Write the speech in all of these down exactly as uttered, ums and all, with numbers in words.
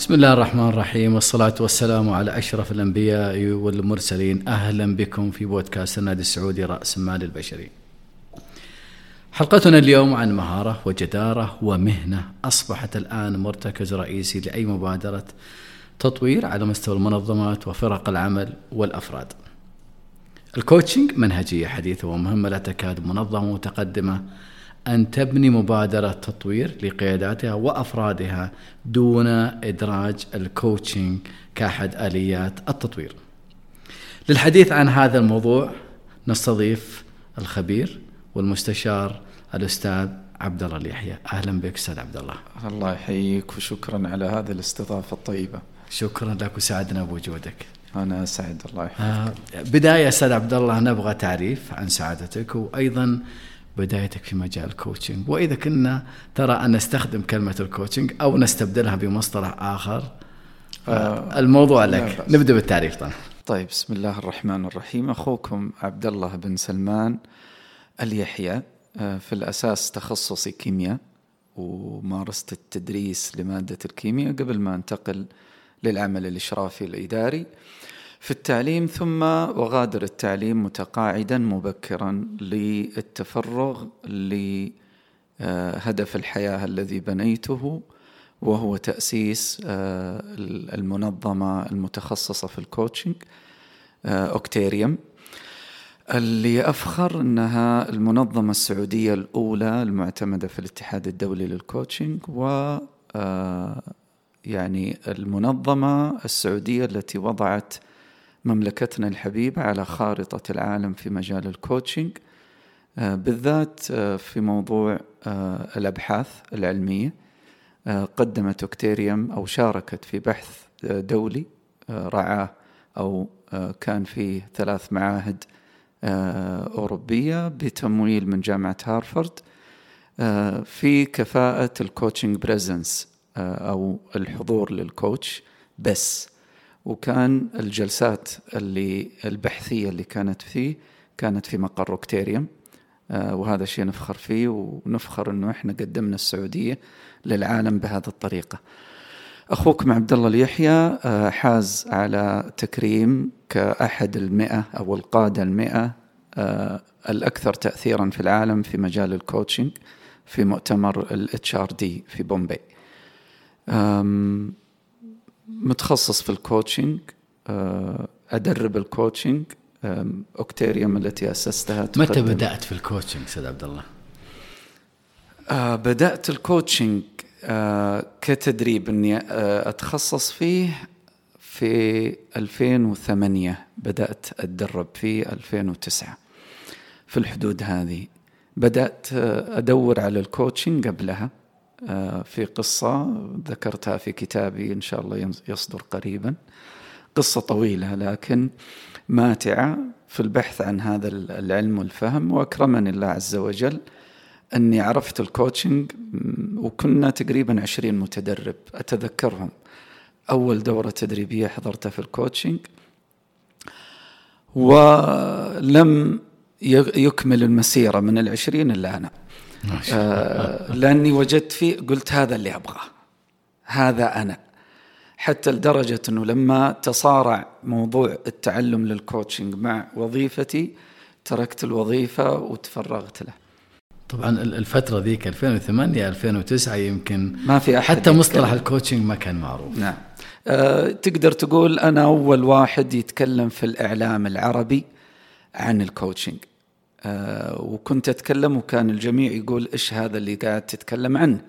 بسم الله الرحمن الرحيم، والصلاة والسلام على أشرف الأنبياء والمرسلين. أهلا بكم في بودكاست النادي السعودي رأس المال البشري. حلقتنا اليوم عن مهارة وجدارة ومهنة أصبحت الآن مرتكز رئيسي لأي مبادرة تطوير على مستوى المنظمات وفرق العمل والأفراد. الكوتشنج منهجية حديثة ومهمة لا تكاد منظمة متقدمة أن تبني مبادرة تطوير لقياداتها وأفرادها دون إدراج الكوتشنج كأحد آليات التطوير. للحديث عن هذا الموضوع نستضيف الخبير والمستشار الأستاذ عبدالله اليحيا. أهلا بك أستاذ عبدالله. الله يحييك وشكرا على هذه الاستضافة الطيبة. شكرا لك وسعدنا بوجودك. أنا سعد الله يحييك. آه بداية أستاذ عبدالله نبغى تعريف عن سعادتك وأيضا بدايتك في مجال الكوتشنج، وإذا كنا ترى أن نستخدم كلمة الكوتشنج أو نستبدلها بمصطلح آخر. آه الموضوع لك، نبدأ بالتعريف طبعا. طيب بسم الله الرحمن الرحيم. أخوكم عبد الله بن سلمان اليحيا، في الأساس تخصصي كيمياء ومارست التدريس لمادة الكيمياء قبل ما أنتقل للعمل الإشرافي الإداري في التعليم، ثم وغادر التعليم متقاعدا مبكرا للتفرغ لهدف الحياة الذي بنيته، وهو تأسيس المنظمة المتخصصة في الكوتشنج أوكتيريوم، اللي أفخر أنها المنظمة السعودية الأولى المعتمدة في الاتحاد الدولي للكوتشنج، و يعني المنظمة السعودية التي وضعت مملكتنا الحبيبة على خارطة العالم في مجال الكوتشنج، بالذات في موضوع الأبحاث العلمية. قدمت أوكتيريوم أو شاركت في بحث دولي رعاه أو كان فيه ثلاث معاهد أوروبية بتمويل من جامعة هارفارد في كفاءة الكوتشنج بريزنس أو الحضور للكوتش بس. وكان الجلسات اللي البحثية اللي كانت فيه كانت في مقر أوكتيريوم، وهذا شيء نفخر فيه، ونفخر أنه إحنا قدمنا السعودية للعالم بهذه الطريقة. أخوكم عبد الله اليحيا حاز على تكريم كأحد المئة أو القادة المئة الأكثر تأثيرا في العالم في مجال الكوتشنج في مؤتمر ال إتش آر دي في بومبي. متخصص في الكوتشنج، أدرب الكوتشنج. أوكتيريوم التي أسستها متى تقدم. بدأت في الكوتشنج سيد عبد الله؟ أه بدأت الكوتشنج أه كتدريب أني أه أتخصص فيه في ألفين وثمانية، بدأت أتدرب في ألفين وتسعة في الحدود هذه. بدأت أدور على الكوتشنج قبلها، في قصة ذكرتها في كتابي إن شاء الله يصدر قريبا، قصة طويلة لكن ماتعة في البحث عن هذا العلم والفهم. وأكرمني الله عز وجل أني عرفت الكوتشنج، وكنا تقريبا عشرين متدرب أتذكرهم. أول دورة تدريبية حضرتها في الكوتشنج، ولم يكمل المسيرة من العشرين إلا أنا، آه لأني وجدت فيه قلت هذا اللي أبغاه، هذا أنا. حتى لدرجة أنه لما تصارع موضوع التعلم للكوتشنج مع وظيفتي تركت الوظيفة وتفرغت له. طبعا الفترة ذيك ألفين وثمانية ألفين وتسعة يمكن ما في أحد، حتى مصطلح الكوتشنج ما كان معروف. نعم، آه تقدر تقول أنا أول واحد يتكلم في الإعلام العربي عن الكوتشنج، آه وكنت أتكلم وكان الجميع يقول إيش هذا اللي قاعد تتكلم عنه.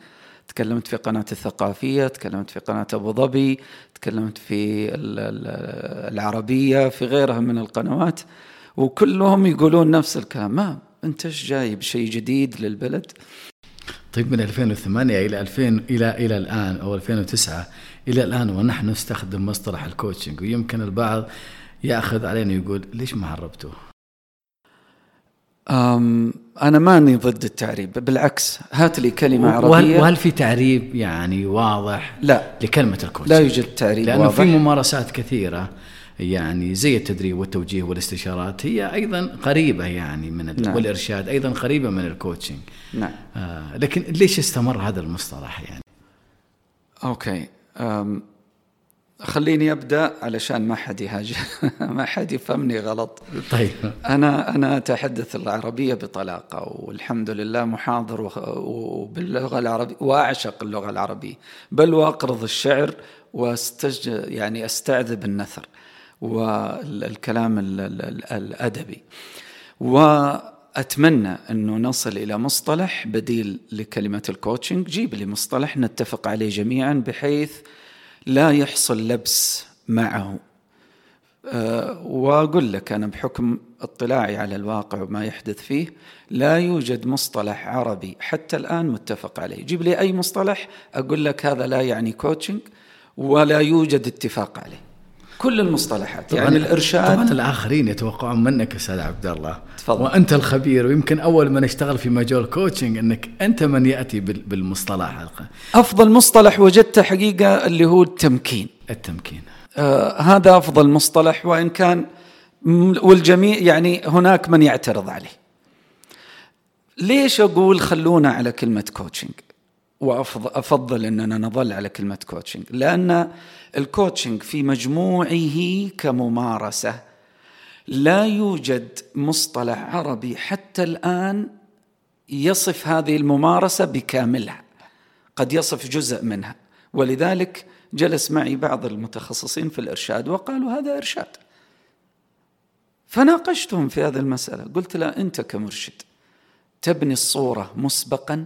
تكلمت في قناة الثقافية، تكلمت في قناة أبو ظبي، تكلمت في العربية، في غيرها من القنوات، وكلهم يقولون نفس الكلام، ما أنت إيش جايب شيء جديد للبلد. طيب من ألفين وثمانية إلى ألفين إلى إلى الآن أو ألفين وتسعة إلى الآن ونحن نستخدم مصطلح الكوتشنج، ويمكن البعض يأخذ علينا يقول ليش ما هربتوه؟ أنا ماني ضد التعريب، بالعكس هات لي كلمة عربية. وهل في تعريب يعني واضح لا لكلمة الكوتشنج؟ لا يوجد تعريب لأنه واضح، لأنه في ممارسات كثيرة يعني زي التدريب والتوجيه والاستشارات، هي أيضا قريبة يعني من نعم. والإرشاد أيضا قريبة من الكوتشنج. نعم. آه لكن ليش استمر هذا المصطلح يعني؟ أوكي، خليني أبدأ علشان ما حد يهاجم ما حد يفهمني غلط. طيب أنا أنا أتحدث العربية بطلاقة والحمد لله محاضر وباللغة العربية وأعشق اللغة العربية بل وأقرض الشعر واستج يعني أستعذب النثر والكلام الأدبي. وأتمنى أنه نصل إلى مصطلح بديل لكلمة الكوتشنج، جيب لي مصطلح نتفق عليه جميعا بحيث لا يحصل لبس معه. أه وأقول لك أنا بحكم اطلاعي على الواقع وما يحدث فيه لا يوجد مصطلح عربي حتى الآن متفق عليه، جيب لي أي مصطلح أقول لك هذا لا يعني كوتشنج ولا يوجد اتفاق عليه. كل المصطلحات يعني الإرشاد. طبعاً الآخرين يتوقعون منك أستاذ عبد الله تفضل. وأنت الخبير، ويمكن أول ما نشتغل في مجال كوتشنج أنك أنت من يأتي بالمصطلح. أفضل مصطلح وجدته حقيقة اللي هو التمكين. التمكين آه هذا أفضل مصطلح، وإن كان والجميع يعني هناك من يعترض عليه. ليش أقول خلونا على كلمة كوتشنج وأفضل أننا نظل على كلمة كوتشنج؟ لأن الكوتشنج في مجموعه كممارسة لا يوجد مصطلح عربي حتى الآن يصف هذه الممارسة بكاملها، قد يصف جزء منها. ولذلك جلس معي بعض المتخصصين في الإرشاد وقالوا هذا إرشاد، فناقشتهم في هذه المسألة. قلت لا، أنت كمرشد تبني الصورة مسبقاً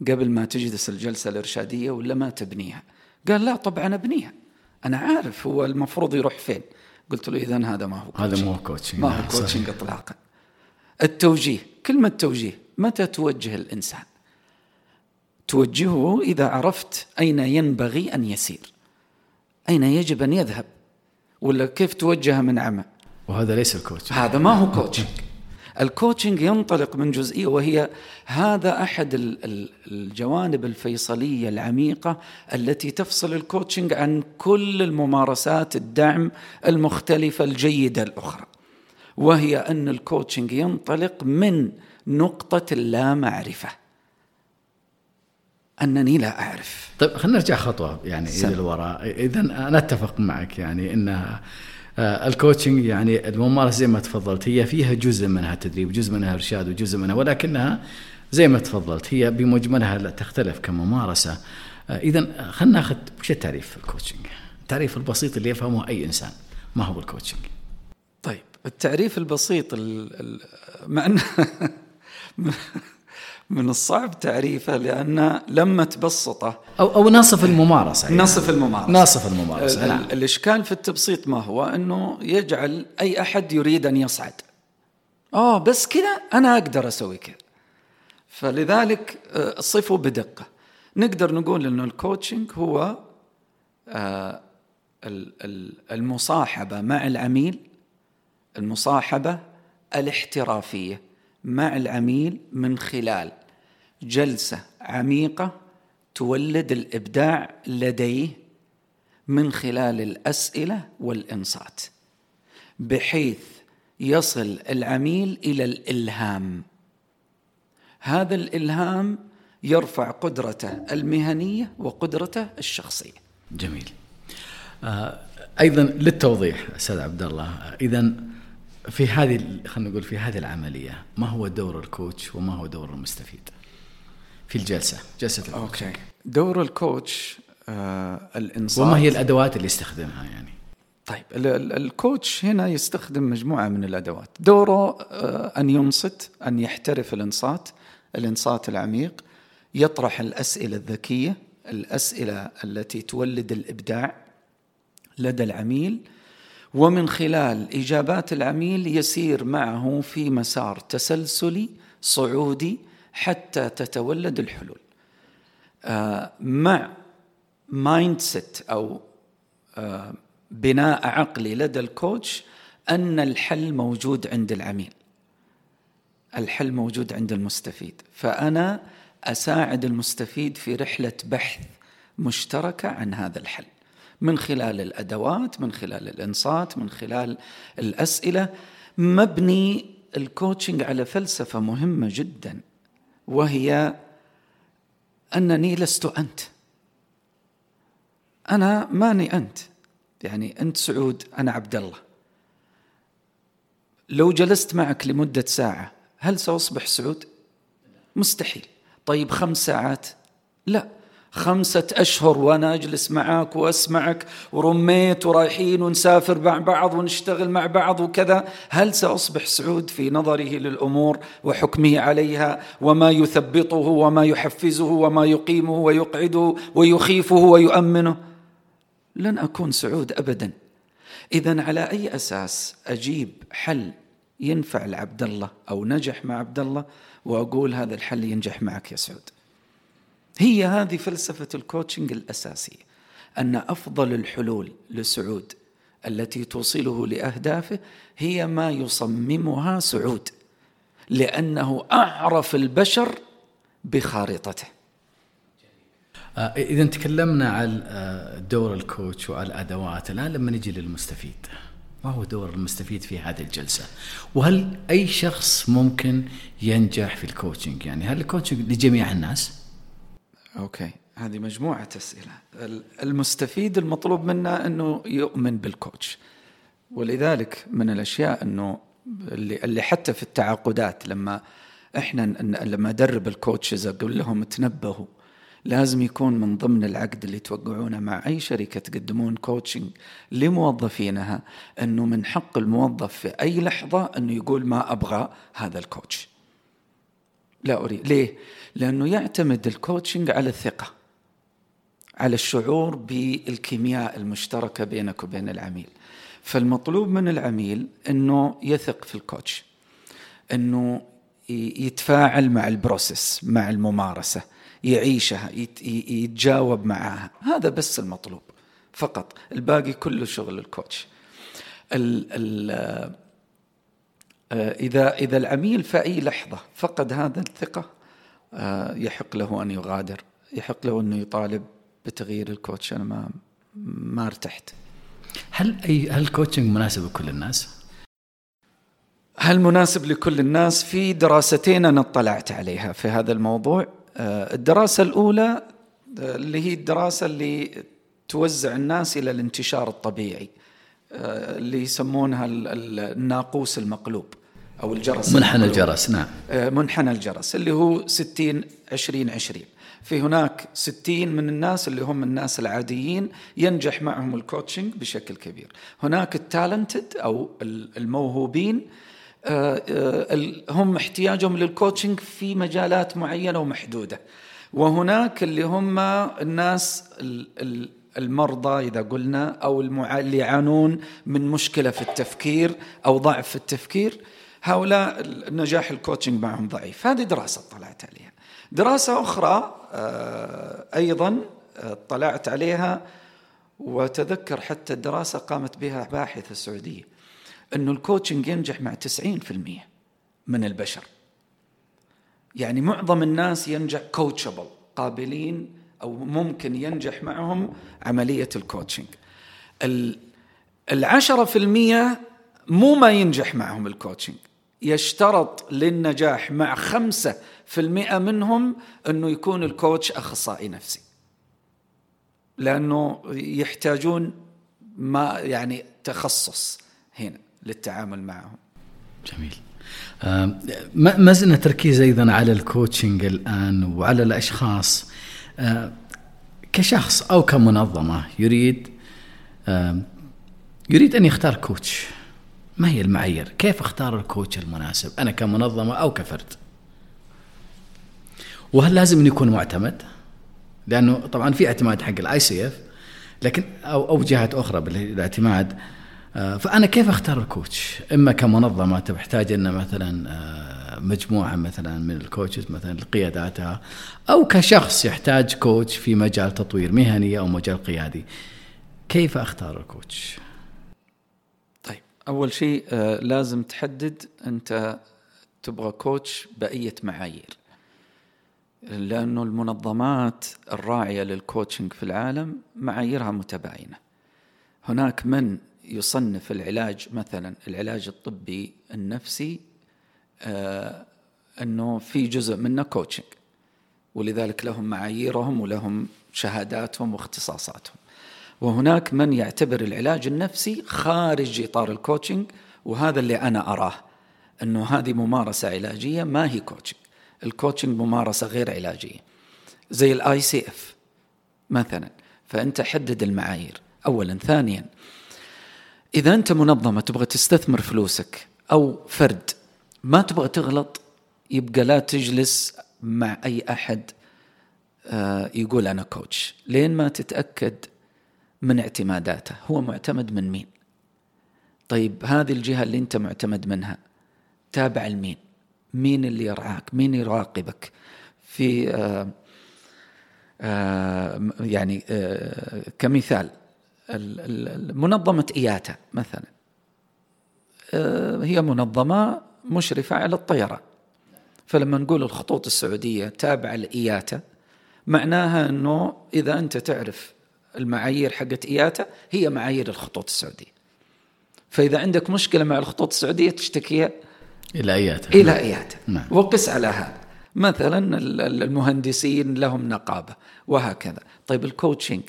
قبل ما تجلس الجلسة الإرشادية ولا ما تبنيها؟ قال لا طبعا أبنيها، أنا عارف هو المفروض يروح فين. قلت له إذن هذا ما هو كوتشنج. هذا ما هو كوتشنج، ما هو كوتشنج إطلاقا. التوجيه، كلمة توجيه، متى توجه الإنسان؟ توجهه إذا عرفت أين ينبغي أن يسير، أين يجب أن يذهب، ولا كيف توجه من عمى. وهذا ليس الكوتشنج، هذا ما هو كوتشنج. الكوتشنج ينطلق من جزئية، وهي هذا أحد الجوانب الفيصلية العميقة التي تفصل الكوتشنج عن كل الممارسات الدعم المختلفة الجيدة الأخرى، وهي أن الكوتشنج ينطلق من نقطة اللا معرفة، أنني لا أعرف. طيب خلينا نرجع خطوة يعني إلى الوراء. إذن أنا أتفق معك يعني إنها الكوتشنج يعني الممارسة زي ما تفضلت، هي فيها جزء منها تدريب، جزء منها إرشاد، وجزء منها، ولكنها زي ما تفضلت هي بمجملها لا تختلف كممارسة. إذن خلنا ناخذ وش تعريف الكوتشنج، التعريف البسيط اللي يفهمه أي إنسان، ما هو الكوتشنج؟ طيب التعريف البسيط ال ال مع أن من الصعب تعريفه، لأن لما تبسطه أو, أو نصف الممارسة يعني. نصف الممارسة نصف الممارسة نعم. الإشكال في التبسيط ما هو؟ أنه يجعل أي أحد يريد أن يصعد، آه بس كذا أنا أقدر أسوي كذا. فلذلك صفه بدقة، نقدر نقول أنه الكوتشنج هو المصاحبة مع العميل، المصاحبة الاحترافية مع العميل من خلال جلسة عميقة تولد الإبداع لديه من خلال الأسئلة والإنصات، بحيث يصل العميل إلى الإلهام. هذا الإلهام يرفع قدرته المهنية وقدرته الشخصية. جميل. آه أيضا للتوضيح أستاذ عبد الله، إذن في هذه خلينا نقول في هذه العملية ما هو دور الكوتش وما هو دور المستفيد في الجلسة جلسة الكوتش؟ أوكي. دور الكوتش آه الإنصات، وما هي الأدوات اللي يستخدمها يعني؟ طيب الكوتش هنا يستخدم مجموعة من الأدوات. دوره آه أن ينصت، أن يحترف الإنصات، الإنصات العميق، يطرح الأسئلة الذكية، الأسئلة التي تولد الإبداع لدى العميل، ومن خلال إجابات العميل يسير معه في مسار تسلسلي صعودي حتى تتولد الحلول، آه مع مايندسيت أو آه بناء عقلي لدى الكوتش أن الحل موجود عند العميل، الحل موجود عند المستفيد، فأنا أساعد المستفيد في رحلة بحث مشتركة عن هذا الحل من خلال الأدوات، من خلال الإنصات، من خلال الأسئلة. مبني الكوتشنج على فلسفة مهمة جدا، وهي أنني لست أنت، أنا ماني أنت، يعني أنت سعود أنا عبد الله، لو جلست معك لمدة ساعة هل سأصبح سعود؟ مستحيل. طيب خمس ساعات؟ لا، خمسة أشهر وأنا أجلس معك وأسمعك ورميت ورايحين ونسافر مع بعض ونشتغل مع بعض وكذا، هل سأصبح سعود في نظره للأمور وحكمه عليها وما يثبطه وما يحفزه وما يقيمه ويقعده ويخيفه ويؤمنه؟ لن أكون سعود أبدا. إذن على أي أساس أجيب حل ينفع لعبد الله أو نجح مع عبد الله وأقول هذا الحل ينجح معك يا سعود؟ هي هذه فلسفة الكوتشنج الأساسية، أن أفضل الحلول لسعود التي توصله لأهدافه هي ما يصممها سعود، لأنه أعرف البشر بخارطته. إذا تكلمنا عن دور الكوتش وعلى الأدوات، الآن لما نجي للمستفيد، ما هو دور المستفيد في هذه الجلسة؟ وهل أي شخص ممكن ينجح في الكوتشنج؟ يعني هل الكوتشنج لجميع الناس؟ أوكي، هذه مجموعة أسئلة. المستفيد المطلوب منا أنه يؤمن بالكوتش، ولذلك من الأشياء أنه اللي حتى في التعاقدات لما إحنا لما أدرب الكوتشز أقول لهم تنبهوا، لازم يكون من ضمن العقد اللي توقعونه مع أي شركة تقدمون كوتشنج لموظفينها أنه من حق الموظف في أي لحظة أنه يقول ما أبغى هذا الكوتش، لا أريد. ليه؟ لأنه يعتمد الكوتشنج على الثقة، على الشعور بالكيمياء المشتركة بينك وبين العميل. فالمطلوب من العميل أنه يثق في الكوتش، أنه يتفاعل مع البروسيس، مع الممارسة، يعيشها، يتجاوب معها. هذا بس المطلوب فقط، الباقي كله شغل الكوتش. ال ال إذا إذا العميل في أي لحظة فقد هذا الثقة يحق له أن يغادر، يحق له أنه يطالب بتغيير الكوتش، أنا ما ما ارتحت. هل أي هل الكوتشنج مناسب لكل الناس؟ هل مناسب لكل الناس؟ في دراستين أنا اطلعت عليها في هذا الموضوع. الدراسة الأولى اللي هي الدراسة اللي توزع الناس إلى الانتشار الطبيعي، اللي يسمونها الناقوس المقلوب أو الجرس، منحنى الجرس. نعم، منحنى الجرس اللي هو ستين عشرين عشرين. في هناك ستين من الناس اللي هم الناس العاديين ينجح معهم الكوتشنج بشكل كبير، هناك التالنتد أو الموهوبين هم احتياجهم للكوتشنج في مجالات معينة ومحدودة، وهناك اللي هم الناس ال المرضى إذا قلنا، أو اللي يعانون من مشكلة في التفكير أو ضعف في التفكير، هؤلاء النجاح الكوتشنج معهم ضعيف. هذه دراسة طلعت عليها. دراسة أخرى أيضا طلعت عليها، وتذكر حتى الدراسة قامت بها باحثة سعودية، أنه الكوتشنج ينجح مع تسعين بالمئة من البشر، يعني معظم الناس ينجح كوتشبل، قابلين أو ممكن ينجح معهم عملية الكوتشنج. العشرة في المية مو ما ينجح معهم الكوتشنج، يشترط للنجاح مع خمسة في المئة منهم أنه يكون الكوتش أخصائي نفسي، لأنه يحتاجون ما يعني تخصص هنا للتعامل معهم. جميل. ما زلنا تركيز أيضا على الكوتشنج الآن وعلى الأشخاص. كشخص أو كمنظمة يريد يريد أن يختار كوتش، ما هي المعايير؟ كيف اختار الكوتش المناسب أنا كمنظمة أو كفرد؟ وهل لازم أن يكون معتمد؟ لأنه طبعا في اعتماد حق ال آي سي إف، لكن أو أو جهات أخرى بالاعتماد. فأنا كيف اختار الكوتش؟ إما كمنظمة تحتاج أن مثلا مجموعة مثلا من الكوتشز مثلا لقياداتها، أو كشخص يحتاج كوتش في مجال تطوير مهني أو مجال قيادي، كيف أختار الكوتش؟ طيب، أول شيء لازم تحدد أنت تبغى كوتش بأية معايير، لأنه المنظمات الراعية للكوتشنج في العالم معاييرها متباينة. هناك من يصنف العلاج مثلا العلاج الطبي النفسي آه أنه في جزء منه كوتشنج، ولذلك لهم معاييرهم ولهم شهاداتهم واختصاصاتهم. وهناك من يعتبر العلاج النفسي خارج إطار الكوتشنج، وهذا اللي أنا أراه، أنه هذه ممارسة علاجية ما هي كوتشنج. الكوتشنج ممارسة غير علاجية زي الاي سي اف مثلا. فأنت حدد المعايير أولا. ثانيا، إذا أنت منظمة تبغى تستثمر فلوسك أو فرد ما تبغى تغلط، يبقى لا تجلس مع أي أحد يقول أنا كوتش لين ما تتأكد من اعتماداته. هو معتمد من مين؟ طيب هذه الجهة اللي أنت معتمد منها تابع لمين؟ مين اللي يرعاك؟ مين يراقبك؟ في آآ آآ يعني آآ كمثال منظمة إياتا مثلا، هي منظمة مشرفة على الطيران. فلما نقول الخطوط السعودية تابعة لإياتا، معناها أنه إذا أنت تعرف المعايير حقت إياتا هي معايير الخطوط السعودية، فإذا عندك مشكلة مع الخطوط السعودية تشتكيها إلى إياتا. إلى إياتا. وقس على هذا. مثلا المهندسين لهم نقابة وهكذا. طيب الكوتشنج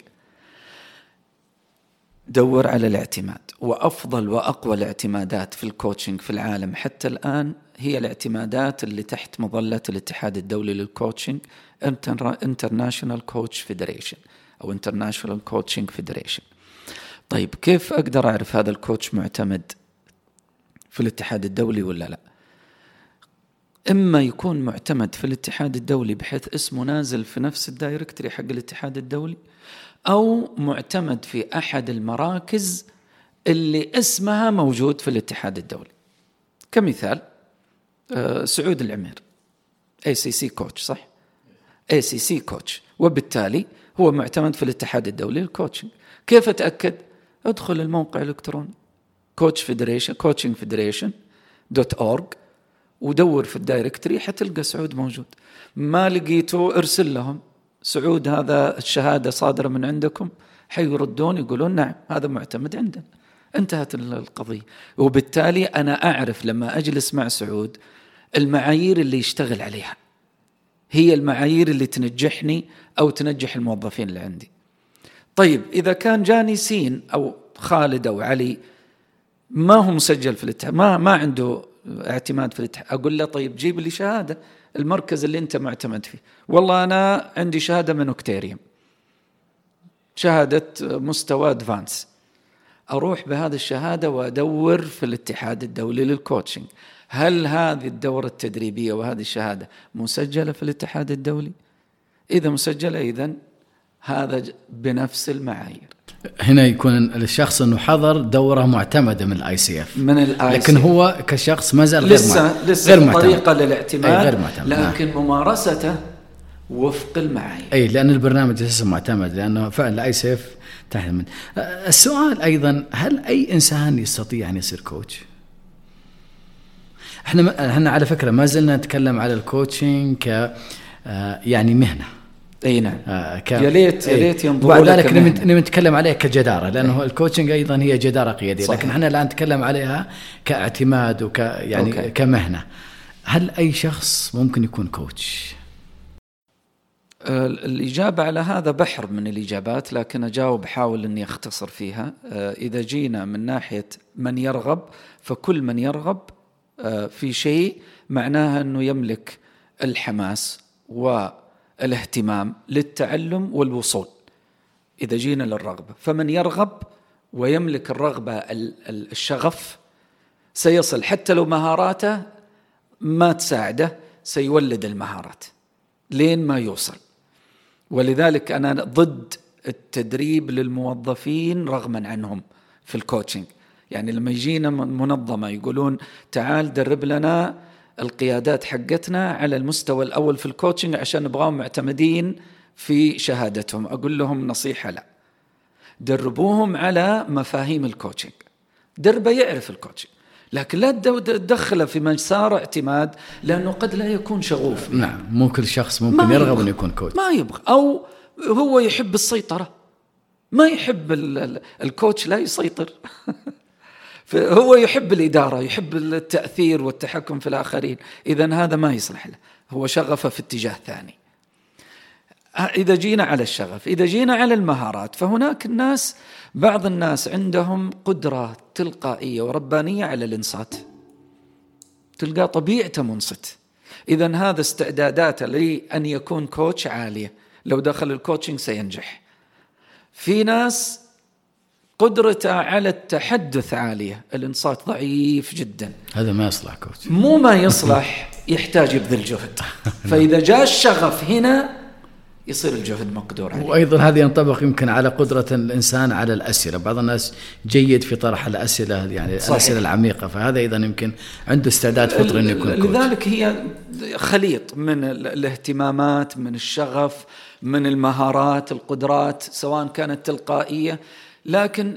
دور على الاعتماد، وأفضل وأقوى الاعتمادات في الكوتشنج في العالم حتى الآن هي الاعتمادات اللي تحت مظلة الاتحاد الدولي للكوتشنج International Coach Federation أو International Coaching Federation. طيب كيف أقدر أعرف هذا الكوتش معتمد في الاتحاد الدولي ولا لا؟ إما يكون معتمد في الاتحاد الدولي بحيث اسمه نازل في نفس الدايركتري حق الاتحاد الدولي، أو معتمد في أحد المراكز اللي اسمها موجود في الاتحاد الدولي. كمثال سعود العمير إيه سي سي كوتش، صح؟ إيه سي سي كوتش، وبالتالي هو معتمد في الاتحاد الدولي للكوتشنج. كيف أتأكد؟ أدخل الموقع الإلكتروني coaching federation dot org ودور في الدايركتري حتلقى سعود موجود. ما لقيته ارسل لهم سعود هذا الشهادة صادرة من عندكم، حيردون يقولون نعم هذا معتمد عندنا. انتهت القضية. وبالتالي أنا أعرف لما أجلس مع سعود المعايير اللي يشتغل عليها هي المعايير اللي تنجحني أو تنجح الموظفين اللي عندي. طيب إذا كان جاني سين أو خالد أو علي ما هو مسجل في الاتحاد، ما, ما عنده اعتماد في الاتحاد، أقول له طيب جيب لي شهادة المركز اللي أنت معتمد فيه. والله أنا عندي شهادة من أوكتيريوم، شهادة مستوى أدفانس. أروح بهذه الشهادة وأدور في الاتحاد الدولي للكوتشنج، هل هذه الدورة التدريبية وهذه الشهادة مسجلة في الاتحاد الدولي؟ إذا مسجلة إذن هذا بنفس المعايير. هنا يكون الشخص أنه حضر دورة معتمدة من الاي سي اف، لكن هو كشخص ما زال لسه لسه غير طريقة للاعتماد، لكن آه. ممارسته وفق المعايير. أي لأن البرنامج لسه معتمد، لأنه فعلا الاي سي اف تحت من السؤال. أيضا هل أي إنسان يستطيع أن يصير كوتش؟ احنا احنا على فكرة ما زلنا نتكلم على الكوتشنج ك يعني مهنة. اي نعم. آه يا ليت يا ليت ينظروا لك. نتكلم عليه كجداره، لانه أي. الكوتشنج ايضا هي جداره قياديه، لكن احنا الان نتكلم عليها كاعتماد وك يعني أوكي. كمهنه. هل اي شخص ممكن يكون كوتش؟ آه الاجابه على هذا بحر من الاجابات، لكن اجاوب احاول اني اختصر فيها. آه اذا جينا من ناحيه من يرغب، فكل من يرغب آه في شيء معناها انه يملك الحماس و الاهتمام للتعلم والوصول. إذا جينا للرغبة، فمن يرغب ويملك الرغبة الشغف سيصل، حتى لو مهاراته ما تساعده سيولد المهارات لين ما يوصل. ولذلك أنا ضد التدريب للموظفين رغما عنهم في الكوتشنج. يعني لما يجينا منظمة يقولون تعال درب لنا القيادات حقتنا على المستوى الأول في الكوتشنج عشان نبغاهم معتمدين في شهادتهم، أقول لهم نصيحة لا، دربوهم على مفاهيم الكوتشنج، دربه يعرف الكوتشنج، لكن لا تدخله في مسار اعتماد، لأنه قد لا يكون شغوف. نعم، مو كل شخص ممكن يرغب أن يكون كوتش، ما يبغى، أو هو يحب السيطرة، ما يحب الكوتش لا يسيطر. هو يحب الإدارة، يحب التأثير والتحكم في الآخرين، إذن هذا ما يصلح له، هو شغفه في اتجاه ثاني. إذا جينا على الشغف، إذا جينا على المهارات، فهناك الناس، بعض الناس عندهم قدرة تلقائية وربانية على الإنصات، تلقى طبيعته منصت، إذن هذا استعداداته لأن يكون كوتش عالية، لو دخل الكوتشنج سينجح. في ناس قدرته على التحدث عالية، الإنصات ضعيف جدا، هذا ما يصلح كوتش، مو ما يصلح، يحتاج يبذل جهد. فإذا جاء الشغف هنا يصير الجهد مقدور عليه. وأيضا هذا ينطبق يمكن على قدرة الإنسان على الأسئلة، بعض الناس جيد في طرح الأسئلة، يعني صحيح. الأسئلة العميقة، فهذا أيضا يمكن عنده استعداد فطري أن يكون كوتش. لذلك هي خليط من الاهتمامات، من الشغف، من المهارات، القدرات، سواء كانت تلقائية، لكن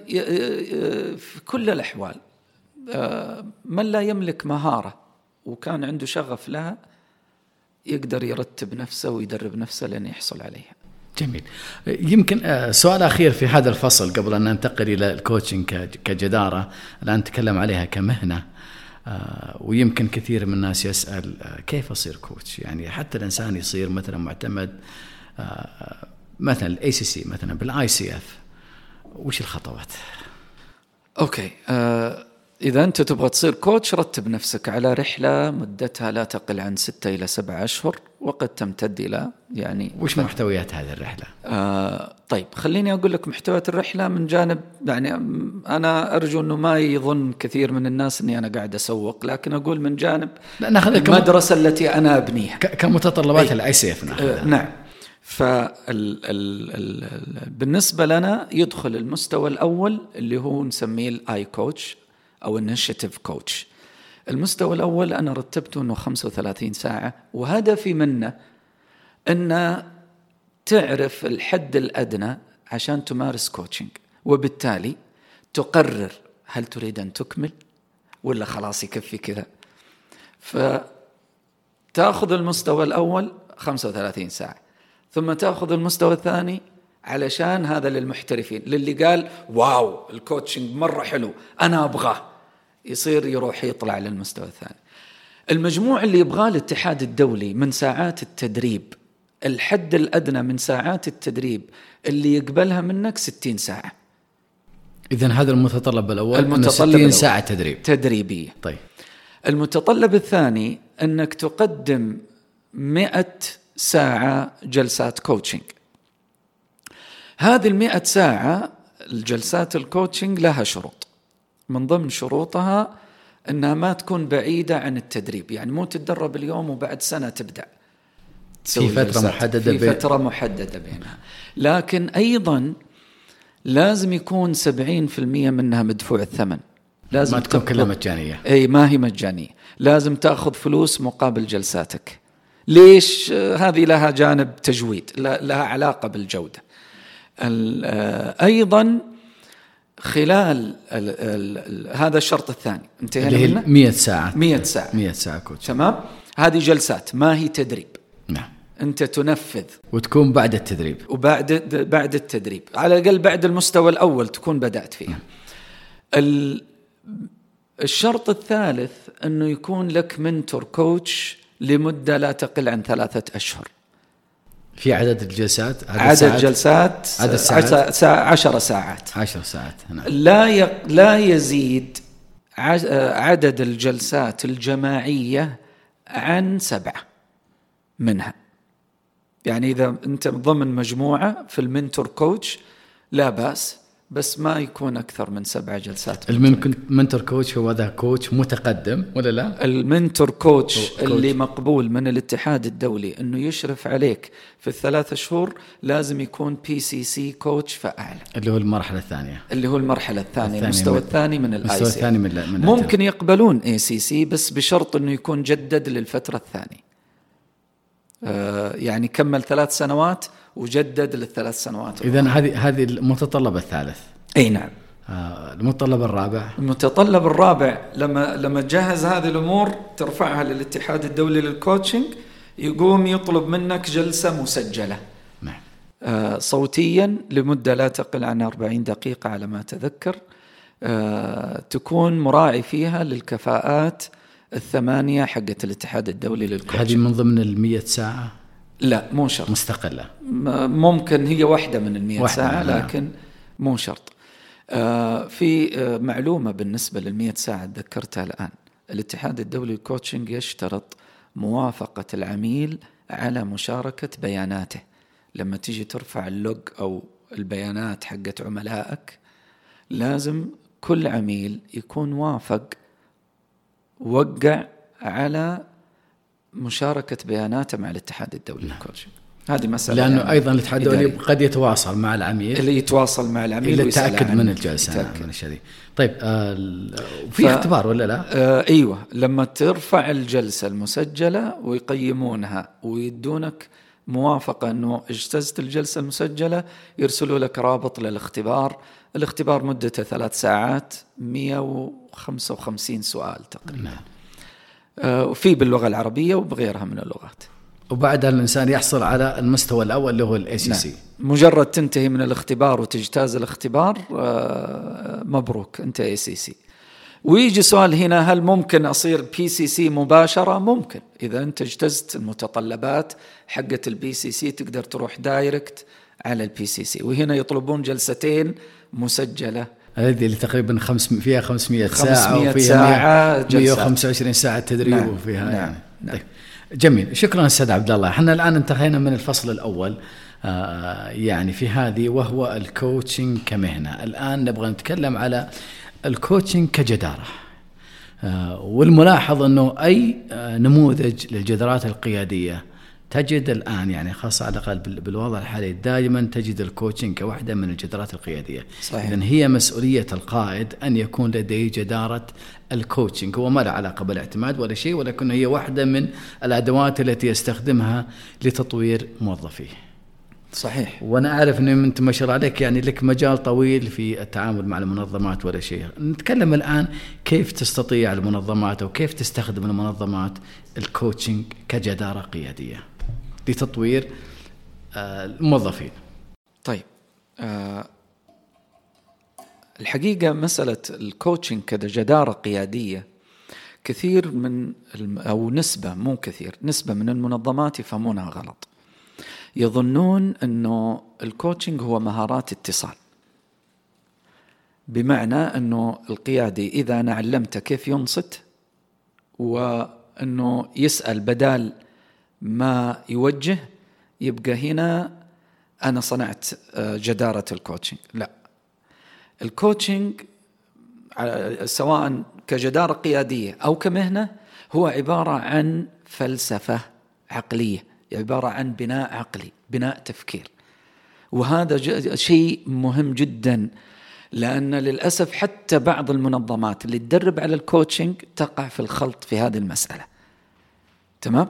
في كل الأحوال من لا يملك مهارة وكان عنده شغف لها يقدر يرتب نفسه ويدرب نفسه لأن يحصل عليها. جميل. يمكن سؤال أخير في هذا الفصل قبل أن ننتقل إلى الكوتشنج كجدارة الآن نتكلم عليها كمهنة، ويمكن كثير من الناس يسأل كيف أصير كوتش، يعني حتى الإنسان يصير مثلا معتمد مثلا ال إيه سي سي مثلا بال آي سي إف، وش الخطوات؟ أوكي، إذا أنت تبغى تصير كوتش رتب نفسك على رحلة مدتها لا تقل عن ستة إلى سبعة أشهر، وقد تمتد إلى يعني. وش ف... محتويات هذه الرحلة؟ آه طيب خليني أقول لك محتويات الرحلة من جانب، يعني أنا أرجو أنه ما يظن كثير من الناس أني أنا قاعد أسوق، لكن أقول من جانب المدرسة كم... التي أنا أبنيها ك... كمتطلبات ال آي سي إف نحن. نعم. فبالنسبة لنا يدخل المستوى الأول اللي هو نسميه الآي كوتش أو النشيتيف كوتش. المستوى الأول أنا رتبته أنه خمسة وثلاثين ساعة، وهدفي منه أن تعرف الحد الأدنى عشان تمارس كوتشنج، وبالتالي تقرر هل تريد أن تكمل ولا خلاص يكفي كذا. فتأخذ المستوى الأول خمسة وثلاثين ساعة، ثم تأخذ المستوى الثاني، علشان هذا للمحترفين، للي قال واو الكوتشنج مرة حلو أنا أبغاه، يصير يروح يطلع للمستوى الثاني. المجموع اللي يبغاه الاتحاد الدولي من ساعات التدريب، الحد الأدنى من ساعات التدريب اللي يقبلها منك ستين ساعة. إذن هذا المتطلب الأول، المتطلب ستين ساعة تدريب تدريبية. طيب المتطلب الثاني أنك تقدم مئة ساعة جلسات كوتشنج. هذه المئة ساعة الجلسات الكوتشنج لها شروط، من ضمن شروطها أنها ما تكون بعيدة عن التدريب، يعني مو تتدرب اليوم وبعد سنة تبدأ في فترة محددة، في فترة محددة بينها. لكن أيضا لازم يكون سبعين بالمئة منها مدفوع الثمن، لازم ما تكون كلها مجانية. أي ما هي مجانية، لازم تأخذ فلوس مقابل جلساتك. ليش؟ هذه لها جانب تجويد، لها علاقة بالجودة. أيضا خلال ال ال ال هذا الشرط الثاني انتهينا مئة ساعة، مئة ساعة مئة ساعة كوتش. تمام، هذه جلسات ما هي تدريب. نعم، أنت تنفذ وتكون بعد التدريب، وبعد بعد التدريب على الأقل بعد المستوى الأول تكون بدأت فيها. الشرط الثالث أنه يكون لك منتور كوتش لمدة لا تقل عن ثلاثة أشهر. في عدد الجلسات، عدد, عدد جلسات عدد ساعات. ساعة عشر ساعات عشر ساعات نعم. لا ي... لا يزيد عدد الجلسات الجماعية عن سبعة منها. يعني إذا أنت ضمن مجموعة في المنتور كوتش لا بأس، بس ما يكون أكثر من سبعة جلسات. المنتور كوتش هو ذا كوتش متقدم ولا لا؟ المنتور كوتش اللي مقبول من الاتحاد الدولي أنه يشرف عليك في الثلاثة شهور لازم يكون بي سي سي كوتش فأعلى، اللي هو المرحلة الثانية، اللي هو المرحلة الثانية المستوى الثاني من ال آي سي إف. ممكن يقبلون إيه سي سي بس بشرط أنه يكون جدد للفترة الثانية، آه يعني كمل ثلاث سنوات وجدد للثلاث سنوات. إذن هذه هذه المتطلب الثالث. أي نعم. آه المتطلب الرابع. المتطلب الرابع لما لما تجهز هذه الأمور ترفعها للاتحاد الدولي للكوتشنج، يقوم يطلب منك جلسة مسجلة. نعم. آه صوتيا لمدة لا تقل عن أربعين دقيقة على ما أتذكر، آه تكون مراعي فيها للكفاءات الثمانية حقت الاتحاد الدولي للكوتشنج. هذه من ضمن المئة ساعة. لا مو شرط مستقلة، ممكن هي واحدة من المئة ساعة لكن مو شرط. في معلومة بالنسبة للمئة ساعة تذكرتها الآن، الاتحاد الدولي للكوتشينج يشترط موافقة العميل على مشاركة بياناته. لما تيجي ترفع اللوج أو البيانات حقت عملائك لازم كل عميل يكون وافق وقع على مشاركة بياناته مع الاتحاد الدولي للكوتشينج. هذه مسألة، لأنه يعني أيضا الاتحاد الدولي قد يتواصل مع العميل، اللي يتواصل مع العميل للتأكد من الجلسة من الشيء. طيب آه في ف... اختبار ولا لا؟ آه أيوة، لما ترفع الجلسة المسجلة ويقيمونها ويدونك موافقة أنه اجتزت الجلسة المسجلة، يرسلوا لك رابط للاختبار. الاختبار مدته ثلاث ساعات، مئة وخمسة وخمسين سؤال تقريبا، آه وفي باللغة العربية وبغيرها من اللغات. وبعدها الإنسان يحصل على المستوى الأول اللي هو ال إيه سي سي. نعم. مجرد تنتهي من الاختبار وتجتاز الاختبار مبروك أنت إيه سي سي. ويجي سؤال هنا، هل ممكن أصير بي سي سي مباشرة؟ ممكن، إذا أنت اجتزت المتطلبات حقة ال بي سي سي تقدر تروح دايركت على ال بي سي سي. وهنا يطلبون جلستين مسجلة، هذه اللي تقريبا خمس فيها خمسمئة ساعة وفيها مئة وخمسة وعشرين ساعة تدريب. نعم. وفيها نعم. يعني. نعم. طيب. جميل، شكرا أستاذ عبد الله. احنا الآن انتهينا من الفصل الأول آه يعني في هذه، وهو الكوتشنج كمهنة. الآن نبغى نتكلم على الكوتشنج كجدارة، آه والملاحظ أنه أي آه نموذج للجدارات القيادية تجد الآن، يعني خاصة على الأقل بالوضع الحالي، دائما تجد الكوتشنج كواحدة من الجدارات القيادية. صحيح. إذن هي مسؤولية القائد أن يكون لديه جدارة الكوتشنج، هو ما له علاقة بالاعتماد ولا شيء، ولكن هي واحدة من الأدوات التي يستخدمها لتطوير موظفيه. صحيح. وأنا أعرف أن أنت ما شاء الله عليك يعني لك مجال طويل في التعامل مع المنظمات ولا شيء. نتكلم الآن كيف تستطيع المنظمات أو كيف تستخدم المنظمات الكوتشنج كجدارة قيادية لتطوير الموظفين. طيب أه الحقيقة مسألة الكوتشنج كجدارة قيادية، كثير من أو نسبة مو كثير نسبة من المنظمات يفهمونها غلط. يظنون أنه الكوتشنج هو مهارات اتصال، بمعنى أنه القيادي إذا أنا علمته كيف ينصت وأنه يسأل بدال ما يوجه، يبقى هنا أنا صنعت جدارة الكوتشنج. لا، الكوتشنج سواء كجدارة قيادية أو كمهنة هو عبارة عن فلسفة عقلية، عبارة عن بناء عقلي، بناء تفكير. وهذا شيء مهم جدا، لأن للأسف حتى بعض المنظمات اللي تدرب على الكوتشنج تقع في الخلط في هذه المسألة. تمام؟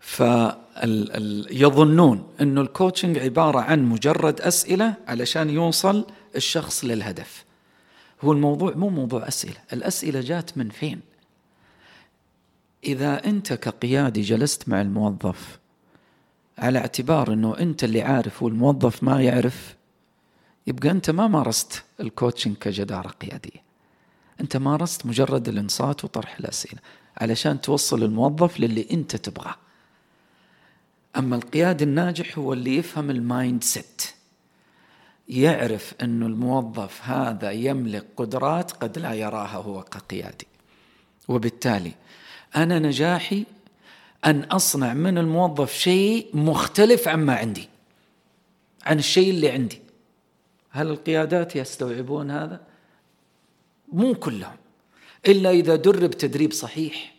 فيظنون أنه الكوتشنج عبارة عن مجرد أسئلة علشان يوصل الشخص للهدف. هو الموضوع مو موضوع أسئلة، الأسئلة جات من فين؟ إذا أنت كقيادي جلست مع الموظف على اعتبار أنه أنت اللي عارف والموظف ما يعرف، يبقى أنت ما مارست الكوتشنج كجدارة قيادية، أنت مارست مجرد الإنصات وطرح الأسئلة علشان توصل الموظف للي أنت تبغاه. أما القيادي الناجح هو اللي يفهم المايند سيت، يعرف أنه الموظف هذا يملك قدرات قد لا يراها هو كقيادي، وبالتالي أنا نجاحي أن أصنع من الموظف شيء مختلف عما عندي، عن الشيء اللي عندي. هل القيادات يستوعبون هذا؟ مو كلهم، إلا إذا درب تدريب صحيح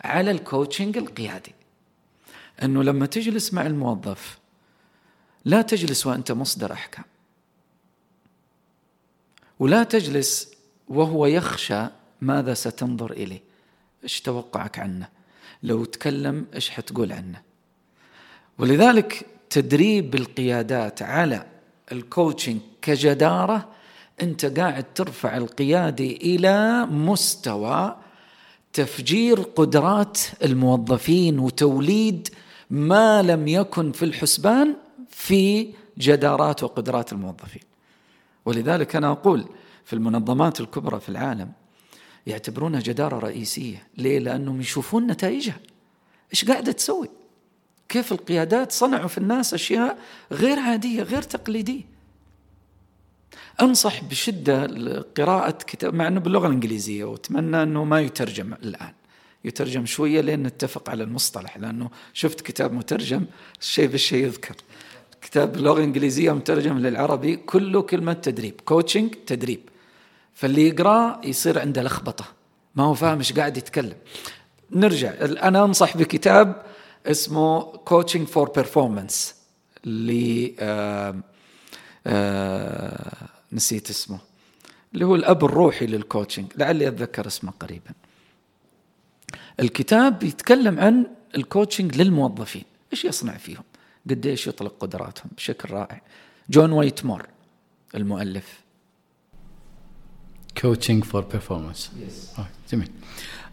على الكوتشنج القيادي، أنه لما تجلس مع الموظف لا تجلس وأنت مصدر أحكام، ولا تجلس وهو يخشى ماذا ستنظر إليه، إيش توقعك عنه، لو تكلم إيش حتقول عنه. ولذلك تدريب القيادات على الكوتشنج كجدارة، أنت قاعد ترفع القيادي إلى مستوى تفجير قدرات الموظفين وتوليد ما لم يكن في الحسبان في جدارات وقدرات الموظفين. ولذلك أنا أقول في المنظمات الكبرى في العالم يعتبرونها جدارة رئيسية. ليه؟ لأنهم يشوفون نتائجها، إيش قاعدة تسوي، كيف القيادات صنعوا في الناس أشياء غير عادية غير تقليدية. أنصح بشدة قراءة كتاب، مع أنه باللغة الإنجليزية، وأتمنى أنه ما يترجم الآن، يترجم شوية لين نتفق على المصطلح، لأنه شفت كتاب مترجم الشيء بالشيء يذكر، كتاب باللغة الإنجليزية مترجم للعربي كله كلمة تدريب، كوتشنج تدريب، فاللي يقرأ يصير عنده لخبطة، ما هو فاهم إيش قاعد يتكلم. نرجع، أنا أنصح بكتاب اسمه Coaching for Performance اللي آه آه نسيت اسمه، اللي هو الأب الروحي للكوتشنج، لعلي أتذكر اسمه قريبا. الكتاب يتكلم عن الكوتشنج للموظفين، إيش يصنع فيهم، قديش يطلق قدراتهم بشكل رائع. جون ويتمور المؤلف. Coaching for Performance. Yes. آه، جميل.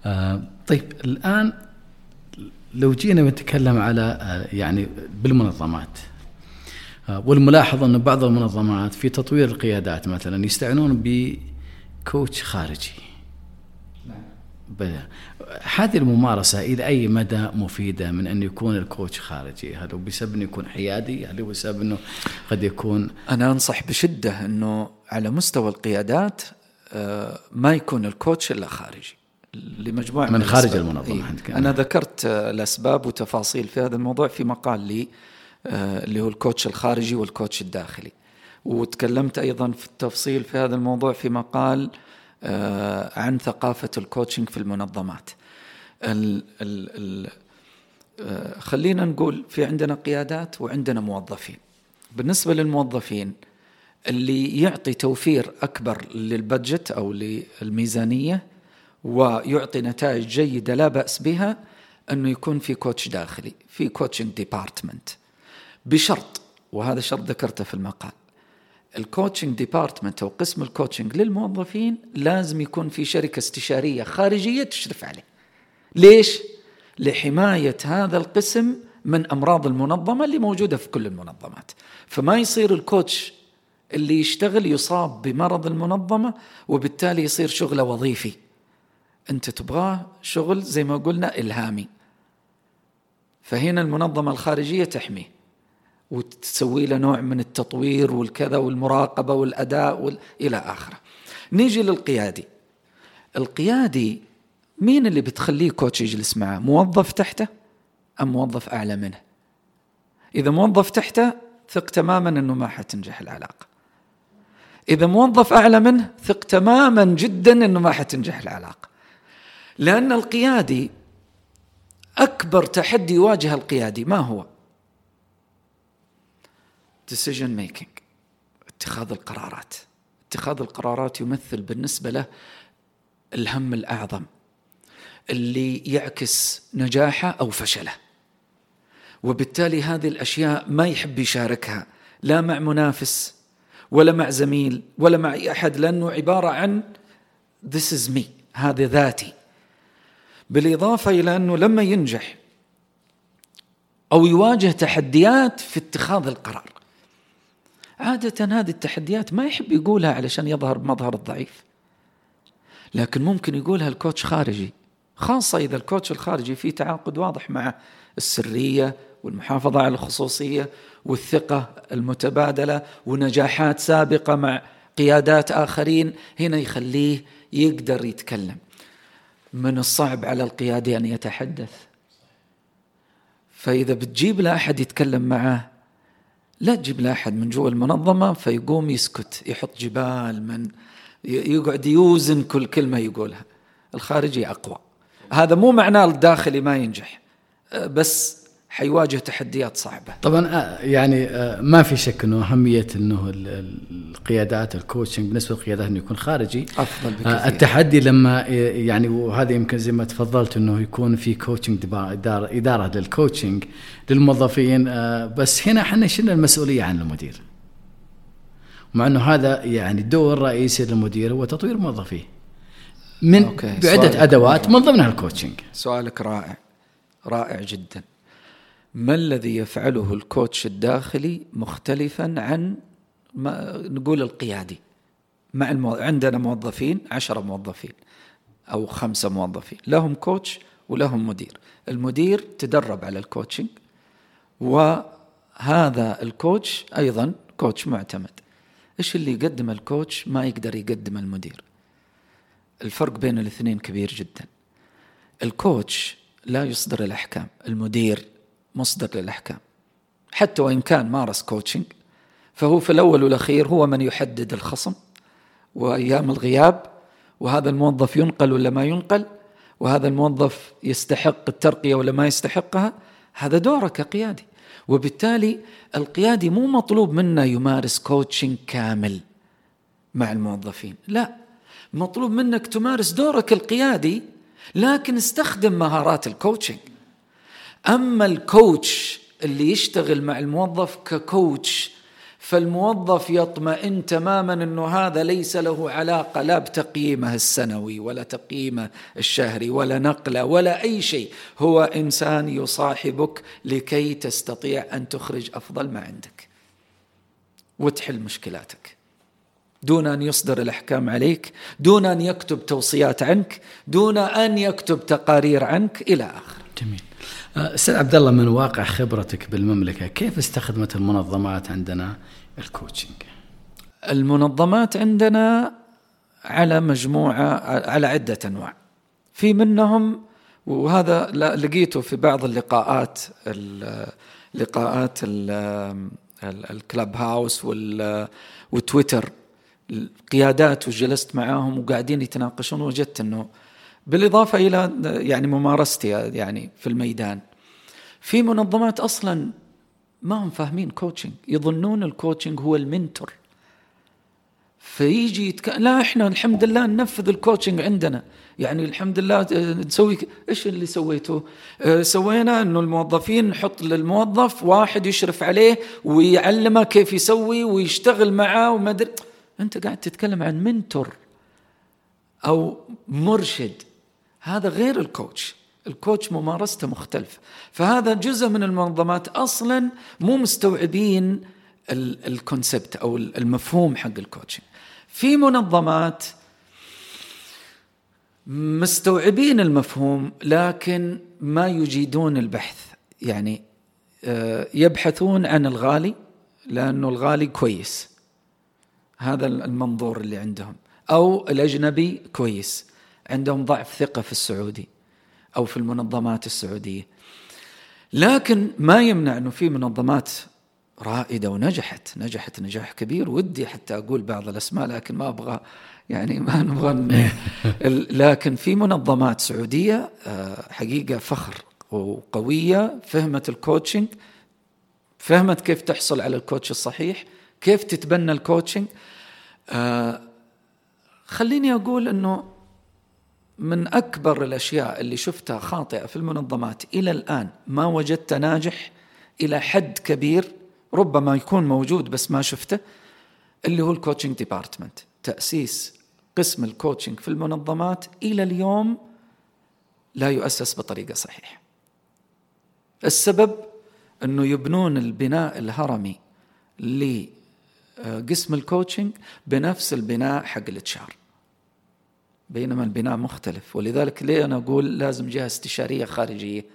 آه، طيب الآن لو جينا بنتكلم على آه يعني بالمنظمات، آه، والملاحظة أن بعض المنظمات في تطوير القيادات مثلا يستعنون بكوتش خارجي. هذه الممارسة إلى أي مدى مفيدة من أن يكون الكوتش خارجي؟ هل هو بسبب أنه يكون حيادي؟ هل هو بسبب أنه قد يكون؟ أنا أنصح بشدة أنه على مستوى القيادات ما يكون الكوتش إلا خارجي، لمجموعة من, من خارج المنظمة. إيه. أنا ذكرت الأسباب وتفاصيل في هذا الموضوع في مقال لي اللي هو الكوتش الخارجي والكوتش الداخلي، وتكلمت أيضا في التفصيل في هذا الموضوع في مقال عن ثقافة الكوتشنج في المنظمات. ال ال ال خلينا نقول في عندنا قيادات وعندنا موظفين. بالنسبة للموظفين اللي يعطي توفير أكبر للبادجت أو للميزانية ويعطي نتائج جيدة لا بأس بها، أنه يكون في كوتش داخلي، في كوتشنج ديبارتمنت، بشرط، وهذا شرط ذكرته في المقال، الكوتشنج ديبارتمنت أو قسم الكوتشنج للموظفين لازم يكون في شركة استشارية خارجية تشرف عليه. ليش؟ لحماية هذا القسم من أمراض المنظمة اللي موجودة في كل المنظمات، فما يصير الكوتش اللي يشتغل يصاب بمرض المنظمة وبالتالي يصير شغله وظيفي. أنت تبغاه شغل زي ما قلنا إلهامي، فهنا المنظمة الخارجية تحميه وتسوي له نوع من التطوير والكذا والمراقبة والأداء وال... إلى آخره. نيجي للقيادي. القيادي مين اللي بتخليه كوتش يجلس معه؟ موظف تحته أم موظف أعلى منه؟ إذا موظف تحته ثق تماما أنه ما حتنجح العلاقة، إذا موظف أعلى منه ثق تماما جدا أنه ما حتنجح العلاقة، لأن القيادي أكبر تحدي يواجه القيادي ما هو؟ decision making، اتخاذ القرارات. اتخاذ القرارات يمثل بالنسبة له الهم الأعظم اللي يعكس نجاحه أو فشله، وبالتالي هذه الأشياء ما يحب يشاركها لا مع منافس ولا مع زميل ولا مع أحد، لأنه عبارة عن this is me، هذا ذاتي. بالإضافة إلى أنه لما ينجح أو يواجه تحديات في اتخاذ القرار، عادة هذه التحديات ما يحب يقولها علشان يظهر بمظهر الضعيف، لكن ممكن يقولها الكوتش خارجي، خاصة إذا الكوتش الخارجي فيه تعاقد واضح مع السرية والمحافظة على الخصوصية والثقة المتبادلة ونجاحات سابقة مع قيادات آخرين، هنا يخليه يقدر يتكلم. من الصعب على القيادي أن يتحدث، فإذا بتجيب لا أحد يتكلم معه، لا تجيب لا أحد من جوا المنظمة فيقوم يسكت، يحط جبال من يقعد يوزن كل كلمة يقولها. الخارجي أقوى. هذا مو معناه الداخلي ما ينجح، بس حيواجه تحديات صعبة. طبعا يعني ما في شك أنه أهمية أنه القيادات الكوتشنج بالنسبة للقيادات أنه يكون خارجي أفضل بكثير. التحدي لما يعني، وهذا يمكن زي ما تفضلت أنه يكون في كوتشنج إدارة, إدارة للكوتشنج للموظفين، بس هنا حنا شلنا المسؤولية عن المدير، مع أنه هذا يعني دور رئيسي للمدير هو تطوير موظفيه من أوكي. بعدة أدوات من ضمنها الكوتشنج. سؤالك رائع رائع جدا. ما الذي يفعله الكوتش الداخلي مختلفاً عن ما نقول القيادي؟ مع المو... عندنا موظفين، عشرة موظفين أو خمسة موظفين، لهم كوتش ولهم مدير. المدير تدرب على الكوتشنج وهذا الكوتش أيضا كوتش معتمد. إيش اللي يقدم الكوتش ما يقدر يقدم المدير؟ الفرق بين الاثنين كبير جدا. الكوتش لا يصدر الأحكام، المدير مصدر للأحكام. حتى وإن كان مارس كوتشنج فهو في الأول والأخير هو من يحدد الخصم وأيام الغياب، وهذا الموظف ينقل ولا ما ينقل، وهذا الموظف يستحق الترقية ولا ما يستحقها. هذا دورك كقيادي، وبالتالي القيادي مو مطلوب منا يمارس كوتشنج كامل مع الموظفين، لا، مطلوب منك تمارس دورك القيادي لكن استخدم مهارات الكوتشنج. أما الكوتش اللي يشتغل مع الموظف ككوتش فالموظف يطمئن تماما أنه هذا ليس له علاقة لا بتقييمه السنوي ولا تقييمه الشهري ولا نقلة ولا أي شيء، هو إنسان يصاحبك لكي تستطيع أن تخرج أفضل ما عندك وتحل مشكلاتك، دون أن يصدر الأحكام عليك، دون أن يكتب توصيات عنك، دون أن يكتب تقارير عنك إلى آخر. جميل. أستاذ عبد الله، من واقع خبرتك بالمملكة كيف استخدمت المنظمات عندنا الكوتشنج؟ المنظمات عندنا على مجموعة، على عدة أنواع، في منهم وهذا لقيته في بعض اللقاءات اللقاءات الكلاب هاوس والتويتر، القيادات وجلست معاهم وقاعدين يتناقشون، وجدت أنه بالإضافة إلى يعني ممارستي يعني في الميدان، في منظمات أصلاً ما هم فاهمين كوتشنج، يظنون الكوتشنج هو المنتور، فيجي يتك... لا إحنا الحمد لله ننفذ الكوتشنج عندنا، يعني الحمد لله نسوي إيش اللي سويته؟ أه سوينا إنه الموظفين نحط للموظف واحد يشرف عليه ويعلمه كيف يسوي ويشتغل معه ومدر... أنت قاعد تتكلم عن منتور أو مرشد، هذا غير الكوتش، الكوتش ممارسته مختلفة. فهذا جزء من المنظمات أصلاً مو مستوعبين الكونسبت أو المفهوم حق الكوتشنج. في منظمات مستوعبين المفهوم لكن ما يجيدون البحث، يعني يبحثون عن الغالي لأنه الغالي كويس، هذا المنظور اللي عندهم، أو الأجنبي كويس، عندهم ضعف ثقة في السعودي أو في المنظمات السعودية. لكن ما يمنع أنه في منظمات رائدة ونجحت نجحت نجاح كبير، ودي حتى أقول بعض الأسماء لكن ما أبغى، يعني ما نبغى لكن في منظمات سعودية حقيقة فخر وقوية، فهمت الكوتشنج، فهمت كيف تحصل على الكوتش الصحيح، كيف تتبنى الكوتشنج. آه خليني أقول أنه من أكبر الأشياء اللي شفتها خاطئة في المنظمات إلى الآن ما وجدت ناجح إلى حد كبير، ربما يكون موجود بس ما شفته، اللي هو الكوتشنج ديبارتمنت. تأسيس قسم الكوتشنج في المنظمات إلى اليوم لا يؤسس بطريقة صحيحة. السبب أنه يبنون البناء الهرمي لقسم الكوتشنج بنفس البناء حق الاتشار، بينما البناء مختلف. ولذلك ليه أنا أقول لازم جهة استشارية خارجية،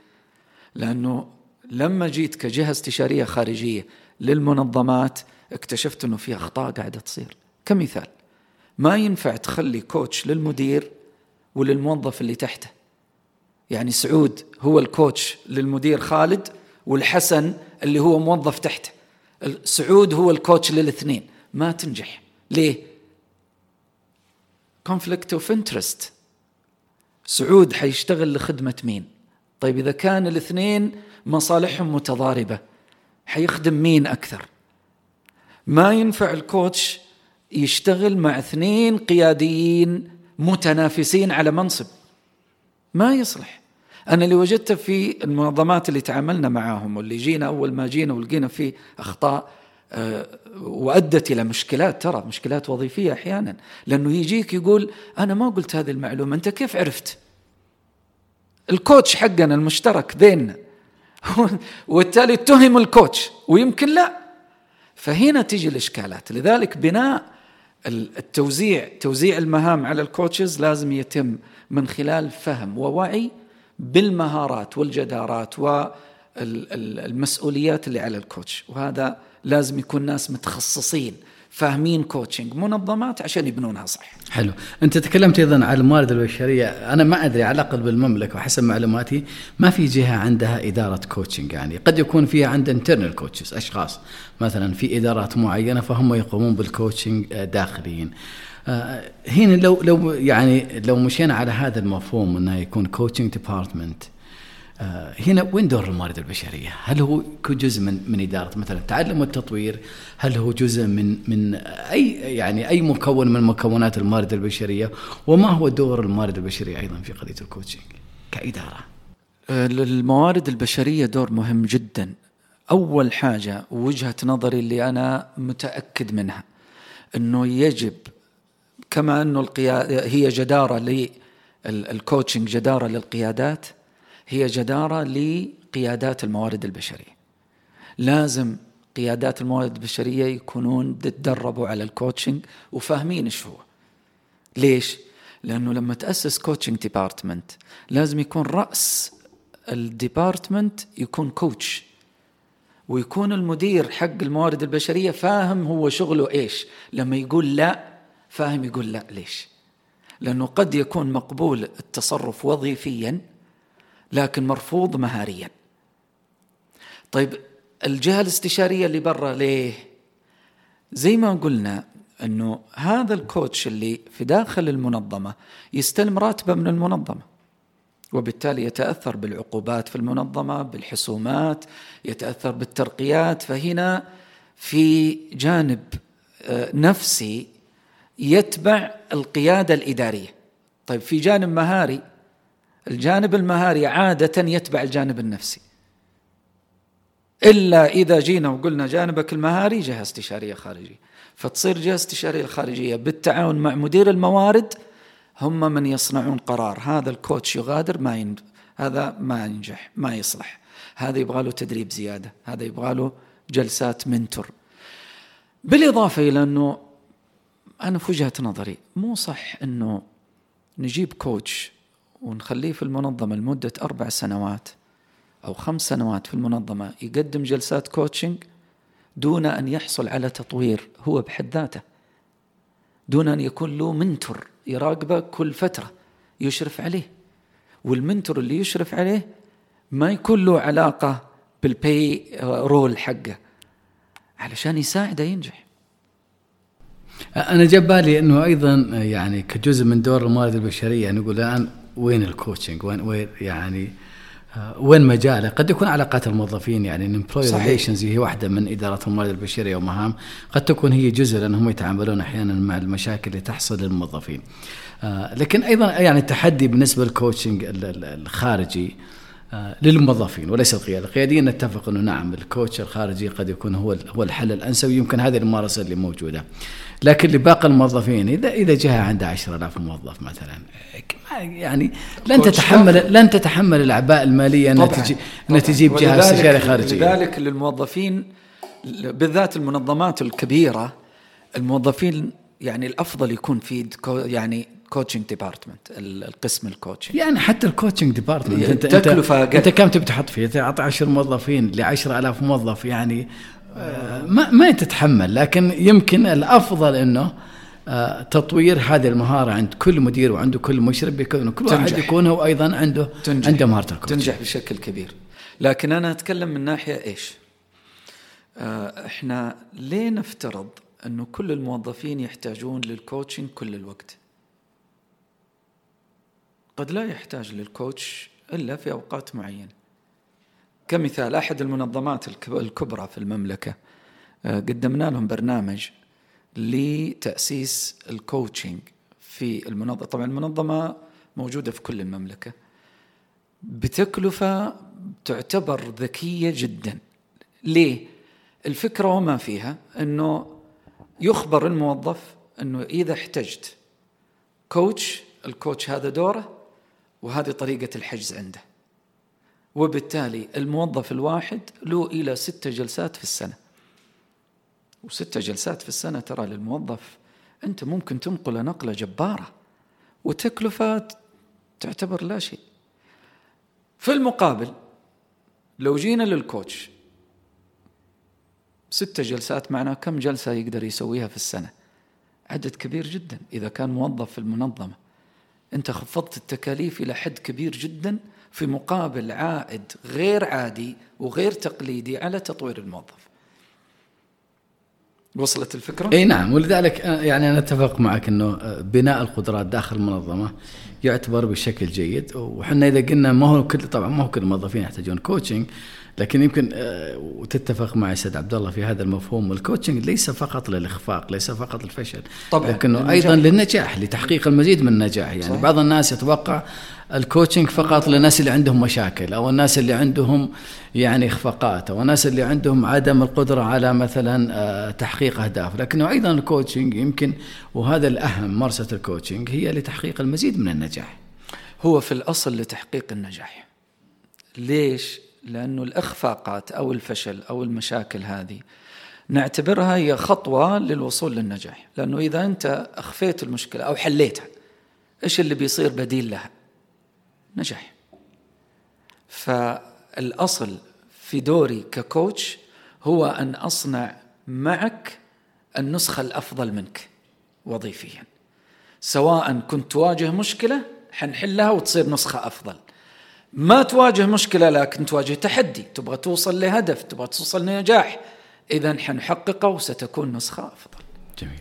لأنه لما جيت كجهة استشارية خارجية للمنظمات اكتشفت أنه في أخطاء قاعدة تصير. كمثال، ما ينفع تخلي كوتش للمدير وللموظف اللي تحته، يعني سعود هو الكوتش للمدير خالد والحسن اللي هو موظف تحته، سعود هو الكوتش للاثنين، ما تنجح. ليه؟ conflict of interest. سعود حيشتغل لخدمة مين؟ طيب إذا كان الاثنين مصالحهم متضاربة حيخدم مين أكثر؟ ما ينفع الكوتش يشتغل مع اثنين قياديين متنافسين على منصب، ما يصلح. أنا اللي وجدته في المنظمات اللي تعاملنا معاهم واللي جينا أول ما جينا ولقينا فيه أخطاء وأدت إلى مشكلات، ترى مشكلات وظيفية أحيانا، لأنه يجيك يقول أنا ما قلت هذه المعلومة، أنت كيف عرفت؟ الكوتش حقنا المشترك بيننا وبالتالي اتهم الكوتش ويمكن لا. فهنا تيجي الإشكالات. لذلك بناء التوزيع، توزيع المهام على الكوتشز لازم يتم من خلال فهم ووعي بالمهارات والجدارات المسؤوليات اللي على الكوتش، وهذا لازم يكون ناس متخصصين فاهمين كوتشنج، منظمات عشان يبنونها صح. حلو. أنت تكلمت أيضا على الموارد البشرية، أنا ما أدري، على الأقل بالمملكة وحسب معلوماتي ما في جهة عندها إدارة كوتشنج، يعني قد يكون فيها عند internal coaches أشخاص مثلا في إدارات معينة فهم يقومون بالكوتشنج داخليين. هنا لو لو يعني لو مشينا على هذا المفهوم أنه يكون coaching department، هنا وين دور الموارد البشرية؟ هل هو جزء من من إدارة مثلا التعلم والتطوير؟ هل هو جزء من من أي يعني أي مكون من مكونات الموارد البشرية؟ وما هو دور الموارد البشرية أيضا في قضية الكوتشنج كإدارة؟ الموارد البشرية دور مهم جدا. أول حاجة وجهة نظري اللي أنا متأكد منها أنه يجب، كما أنه القيادة هي جدارة للكوتشنج، جدارة للقيادات، هي جدارة لقيادات الموارد البشرية. لازم قيادات الموارد البشرية يكونون تدربوا على الكوتشنج وفاهمين إيش هو. ليش؟ لأنه لما تأسس كوتشنج ديبارتمنت لازم يكون رأس الديبارتمنت يكون كوتش، ويكون المدير حق الموارد البشرية فاهم هو شغله إيش. لما يقول لا فاهم يقول لا ليش، لأنه قد يكون مقبول التصرف وظيفياً لكن مرفوض مهاريا. طيب الجهة الاستشارية اللي برا ليه؟ زي ما قلنا أنه هذا الكوتش اللي في داخل المنظمة يستلم راتبه من المنظمة، وبالتالي يتأثر بالعقوبات في المنظمة، بالحسومات، يتأثر بالترقيات. فهنا في جانب نفسي يتبع القيادة الإدارية. طيب في جانب مهاري، الجانب المهاري عادة يتبع الجانب النفسي، إلا إذا جينا وقلنا جانبك المهاري جهة استشارية خارجية، فتصير جهة استشارية خارجية بالتعاون مع مدير الموارد هم من يصنعون قرار. هذا الكوتش يغادر، ما ينج... هذا ما ينجح، ما يصلح، هذا يبغاله تدريب زيادة، هذا يبغاله جلسات منتور. بالإضافة إلى أنه أنا في وجهة نظري مو صح أنه نجيب كوتش ونخليه في المنظمة لمدة أربع سنوات أو خمس سنوات في المنظمة يقدم جلسات كوتشنج دون أن يحصل على تطوير هو بحد ذاته، دون أن يكون له منتور يراقبه كل فترة يشرف عليه، والمنتور اللي يشرف عليه ما يكون له علاقة بالبي رول حقه علشان يساعده ينجح. أنا جبالي أنه أيضا يعني كجزء من دور الموارد البشرية نقول الآن وين الكوتشنج، وين وين يعني وين مجاله؟ قد يكون علاقات الموظفين، يعني الامبلوي ريليشنز هي واحدة من إدارة الموارد البشرية ومهام قد تكون هي جزء، لأنهم يتعاملون أحيانا مع المشاكل اللي تحصل للموظفين. لكن أيضا يعني التحدي بالنسبة للكوتشنج الخارجي للموظفين وليس القيادة. القياديين نتفق أنه نعم الكوتش الخارجي قد يكون هو هو الحل الأنسب، يمكن هذه الممارسة اللي موجودة. لكن لباقي الموظفين، إذا إذا جهة عندها عشرة آلاف موظف مثلا، يعني لن تتحمل لن تتحمل الأعباء المالية أن تجي أن تجيب جهة استشارية خارجية. لذلك للموظفين بالذات المنظمات الكبيرة، الموظفين يعني الأفضل يكون في يعني كوتشنج ديبارتمنت، القسم الكوتشنج. يعني حتى الكوتشنج ديبارتمنت انت انت, انت كم تبي تحط فيه؟ تعطي عشر موظفين لعشر آلاف موظف، يعني آه ما ما تتحمل. لكن يمكن الافضل انه آه تطوير هذه المهاره عند كل مدير وعنده كل مشرف، يكون كل واحد يكون هو ايضا عنده تنجح. عنده مهاره الكوتشنج تنجح بشكل كبير. لكن انا اتكلم من ناحيه ايش، آه احنا ليه نفترض انه كل الموظفين يحتاجون للكوتشنج كل الوقت؟ قد لا يحتاج للكوتش إلا في أوقات معينة. كمثال، أحد المنظمات الكبرى في المملكة قدمنا لهم برنامج لتأسيس الكوتشنج في المنظمة. طبعا المنظمة موجودة في كل المملكة بتكلفة تعتبر ذكية جدا. ليه؟ الفكرة وما فيها أنه يخبر الموظف أنه إذا احتجت كوتش، الكوتش هذا دوره وهذه طريقة الحجز عنده. وبالتالي الموظف الواحد له إلى ستة جلسات في السنة، وستة جلسات في السنة ترى للموظف أنت ممكن تنقل نقلة جبارة وتكلفة تعتبر لا شيء. في المقابل لو جينا للكوتش ستة جلسات معنا، كم جلسة يقدر يسويها في السنة؟ عدد كبير جدا. إذا كان موظف في المنظمة أنت خفضت التكاليف إلى حد كبير جدا في مقابل عائد غير عادي وغير تقليدي على تطوير الموظف. وصلت الفكرة؟ أي نعم. ولذلك يعني أنا أتفق معك أنه بناء القدرات داخل المنظمة يعتبر بشكل جيد. وحنا إذا قلنا ما هو كل طبعا ما هو كل الموظفين يحتاجون كوتشنج، لكن يمكن وتتفق مع سيد عبد الله في هذا المفهوم. الكوتشنج ليس فقط للإخفاق، ليس فقط الفشل، لكنه أيضا للنجاح، لتحقيق المزيد من النجاح. يعني صحيح. بعض الناس يتوقع الكوتشنج فقط للناس اللي عندهم مشاكل، أو الناس اللي عندهم يعني إخفاقات، أو الناس اللي عندهم عدم القدرة على مثلا تحقيق أهداف. لكنه أيضا الكوتشنج يمكن، وهذا الأهم، ممارسة الكوتشنج هي لتحقيق المزيد من النجاح. هو في الأصل لتحقيق النجاح. ليش؟ لأنه الإخفاقات أو الفشل أو المشاكل هذه نعتبرها هي خطوة للوصول للنجاح، لأنه إذا أنت أخفيت المشكلة أو حليتها إيش اللي بيصير بديل لها؟ نجاح. فالأصل في دوري ككوتش هو أن أصنع معك النسخة الأفضل منك وظيفيا، سواء كنت تواجه مشكلة حنحلها وتصير نسخة أفضل، ما تواجه مشكلة لكن تواجه تحدي، تبغى توصل لهدف، تبغى توصل لنجاح، إذن حنحققه وستكون نسخة أفضل. جميل.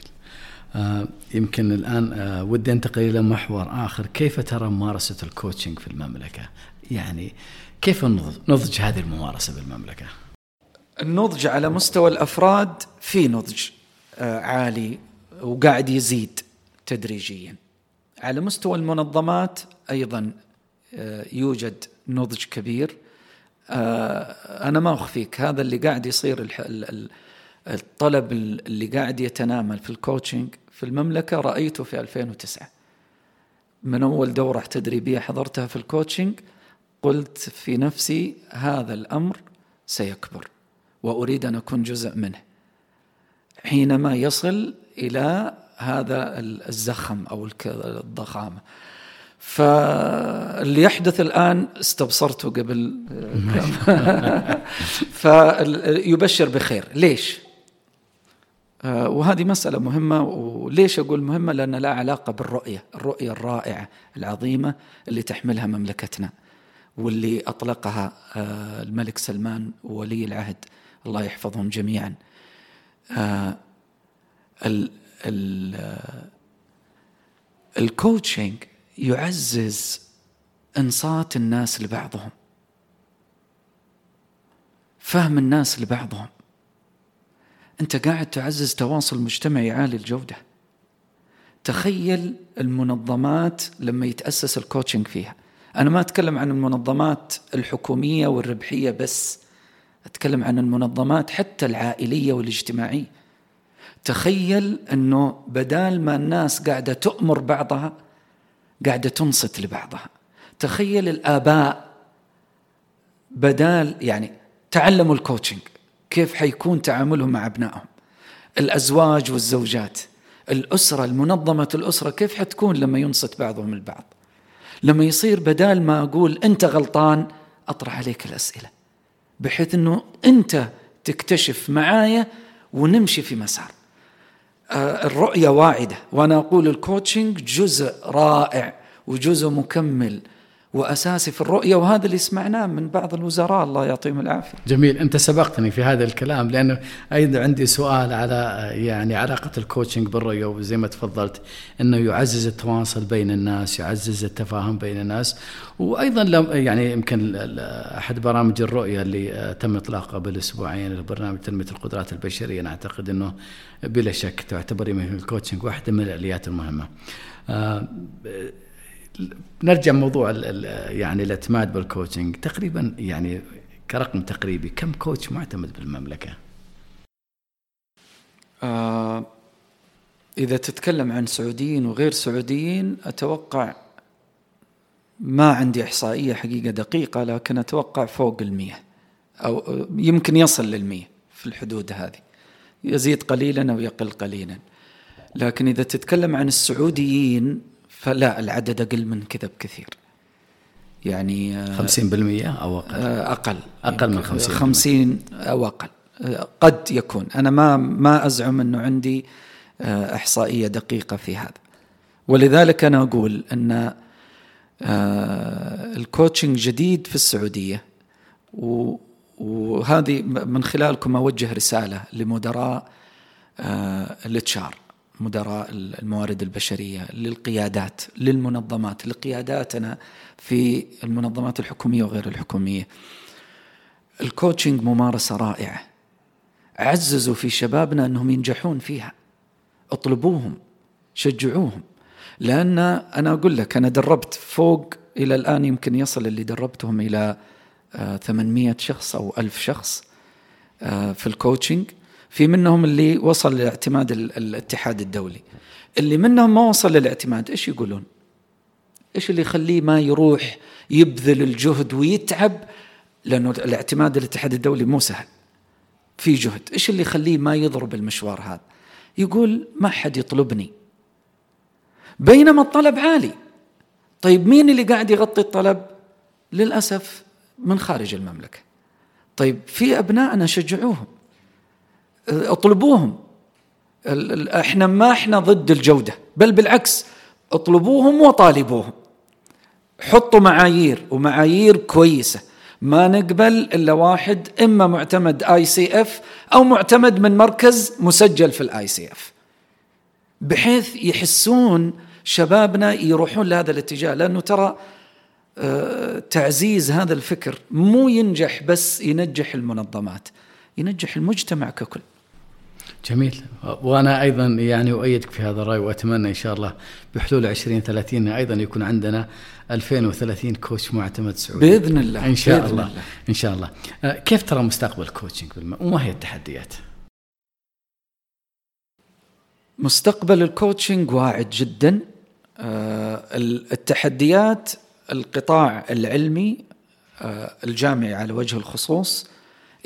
آه يمكن الآن آه ودي أنتقل إلى محور آخر. كيف ترى ممارسة الكوتشنج في المملكة؟ يعني كيف نضج هذه الممارسة بالمملكة؟ النضج على مستوى الأفراد في نضج آه عالي وقاعد يزيد تدريجيا. على مستوى المنظمات أيضا يوجد نضج كبير. أنا ما أخفيك هذا اللي قاعد يصير، الطلب اللي قاعد يتنامل في الكوتشنج في المملكة رأيته في ألفين وتسعة. من أول دورة تدريبية حضرتها في الكوتشنج قلت في نفسي هذا الأمر سيكبر وأريد أن أكون جزء منه. حينما يصل إلى هذا الزخم أو الضخامة، فاللي يحدث الآن استبصرته قبل فيبشر بخير. ليش؟ وهذه مسألة مهمة. وليش أقول مهمة؟ لأن لها علاقة بالرؤية، الرؤية الرائعة العظيمة اللي تحملها مملكتنا واللي أطلقها الملك سلمان وولي العهد الله يحفظهم جميعا. الكوتشنج يعزز إنصات الناس لبعضهم، فهم الناس لبعضهم. أنت قاعد تعزز تواصل مجتمعي عالي الجودة. تخيل المنظمات لما يتأسس الكوتشنج فيها، أنا ما أتكلم عن المنظمات الحكومية والربحية بس، أتكلم عن المنظمات حتى العائلية والاجتماعية. تخيل أنه بدال ما الناس قاعدة تؤمر بعضها قاعدة تنصت لبعضها. تخيل الآباء بدال يعني تعلموا الكوتشنج كيف حيكون تعاملهم مع أبنائهم. الأزواج والزوجات، الأسرة، المنظمة الأسرة كيف حتكون لما ينصت بعضهم البعض، لما يصير بدال ما أقول أنت غلطان أطرح عليك الأسئلة بحيث أنه أنت تكتشف معايا ونمشي في مسار. الرؤية واعدة، وأنا أقول الكوتشنج جزء رائع وجزء مكمل وأساسي في الرؤية، وهذا اللي سمعناه من بعض الوزراء الله يعطيهم العافية. جميل. أنت سبقتني في هذا الكلام، لأنه أيضا عندي سؤال على يعني علاقة الكوتشنج بالرؤية، وزي ما تفضلت أنه يعزز التواصل بين الناس، يعزز التفاهم بين الناس. وأيضا يعني يمكن أحد برامج الرؤية اللي تم إطلاقها بالأسبوعين، البرنامج تنمية القدرات البشرية، أنا أعتقد أنه بلا شك تعتبر من الكوتشنج واحدة من الآليات المهمة. آه نرجع موضوع يعني الاعتماد بالكوتشنج. تقريبا يعني كرقم تقريبي كم كوتش معتمد بالمملكة؟ آه إذا تتكلم عن سعوديين وغير سعوديين أتوقع، ما عندي إحصائية حقيقة دقيقة، لكن أتوقع فوق المية أو يمكن يصل للمية في الحدود هذه، يزيد قليلا أو يقل قليلا. لكن إذا تتكلم عن السعوديين فلا، العدد أقل من كذا بكثير. يعني خمسين بالمئة أو أقل أقل, أقل من خمسين بالمئة خمسين أو أقل قد يكون. أنا ما ما أزعم أنه عندي إحصائية دقيقة في هذا، ولذلك أنا أقول أن الكوتشنج جديد في السعودية، وهذه من خلالكم أوجه رسالة لمدراء الاتشار، مدراء الموارد البشرية، للقيادات، للمنظمات، لقياداتنا في المنظمات الحكومية وغير الحكومية. الكوتشنج ممارسة رائعة، عززوا في شبابنا أنهم ينجحون فيها، اطلبوهم، شجعوهم، لأن أنا أقول لك أنا دربت فوق إلى الآن يمكن يصل اللي دربتهم إلى ثمانمئة شخص أو ألف شخص في الكوتشنج، في منهم اللي وصل لاعتماد الاتحاد الدولي، اللي منهم ما وصل للاعتماد إيش يقولون؟ إيش اللي يخليه ما يروح يبذل الجهد ويتعب؟ لأنه الاعتماد الاتحاد الدولي مو سهل، في جهد. إيش اللي يخليه ما يضرب المشوار هذا؟ يقول ما حد يطلبني، بينما الطلب عالي. طيب مين اللي قاعد يغطي الطلب؟ للأسف من خارج المملكة. طيب في أبنائنا شجعوهم، اطلبوهم، احنا ما احنا ضد الجودة، بل بالعكس اطلبوهم وطالبوهم، حطوا معايير ومعايير كويسة. ما نقبل إلا واحد إما معتمد آي سي إف أو معتمد من مركز مسجل في الآي سي إف، بحيث يحسون شبابنا يروحون لهذا الاتجاه. لأنه ترى تعزيز هذا الفكر مو ينجح بس، ينجح المنظمات، ينجح المجتمع ككل. جميل، وأنا أيضا يعني أؤيدك في هذا الرأي، وأتمنى إن شاء الله بحلول عشرين ثلاثين أيضا يكون عندنا ألفين وثلاثين كوتش معتمد سعودي بإذن الله. إن شاء الله. الله إن شاء الله. كيف ترى مستقبل الكوتشنج وما هي التحديات؟ مستقبل الكوتشنج واعد جدا. التحديات القطاع العلمي الجامعي على وجه الخصوص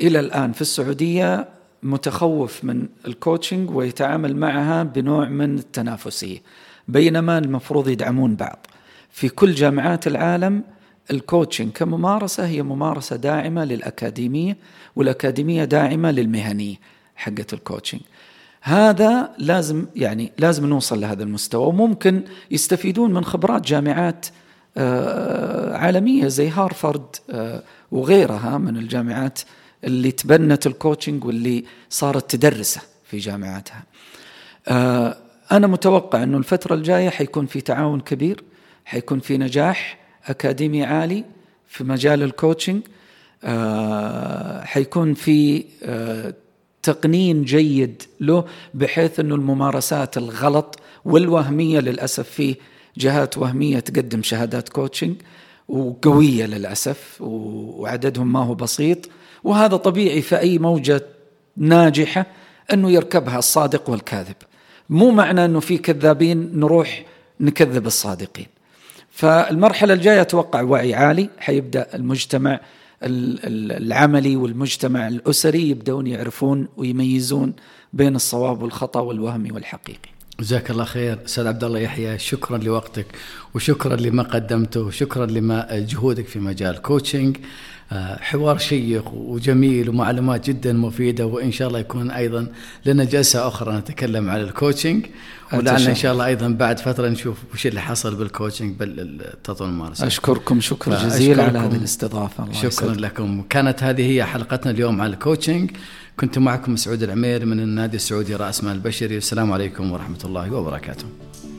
إلى الآن في السعودية متخوف من الكوتشنج ويتعامل معها بنوع من التنافسية، بينما المفروض يدعمون بعض. في كل جامعات العالم الكوتشنج كممارسة هي ممارسة داعمة للأكاديمية، والأكاديمية داعمة للمهنية حقة الكوتشنج. هذا لازم يعني لازم نوصل لهذا المستوى، وممكن يستفيدون من خبرات جامعات عالمية زي هارفارد وغيرها من الجامعات اللي تبنت الكوتشنج واللي صارت تدرسه في جامعاتها. أنا متوقع أنه الفترة الجاية حيكون في تعاون كبير، حيكون في نجاح أكاديمي عالي في مجال الكوتشنج، حيكون في تقنين جيد له، بحيث أنه الممارسات الغلط والوهمية، للأسف فيه جهات وهمية تقدم شهادات كوتشنج وقوية للأسف، وعددهم ما هو بسيط، وهذا طبيعي في أي موجة ناجحة أنه يركبها الصادق والكاذب. مو معنى أنه في كذابين نروح نكذب الصادقين. فالمرحلة الجاية أتوقع وعي عالي، حيبدأ المجتمع العملي والمجتمع الأسري يبدأون يعرفون ويميزون بين الصواب والخطأ والوهمي والحقيقي. جزاك الله خير سيد عبد الله يحيى، شكرا لوقتك وشكرا لما قدمته وشكرا لما جهودك في مجال الكوتشنج. حوار شيق وجميل ومعلومات جدا مفيدة، وإن شاء الله يكون أيضا لنا جلسة أخرى نتكلم على الكوتشنج، ولعلنا إن شاء الله أيضا بعد فترة نشوف وش اللي حصل بالكوتشنج بالتطوير الممارسة. أشكركم شكرا جزيلا على هذه الاستضافة. الله شكرا يسأل. لكم كانت هذه هي حلقتنا اليوم على الكوتشنج. كنت معكم سعود العمير من النادي السعودي رأس المال البشري، والسلام عليكم ورحمة الله وبركاته.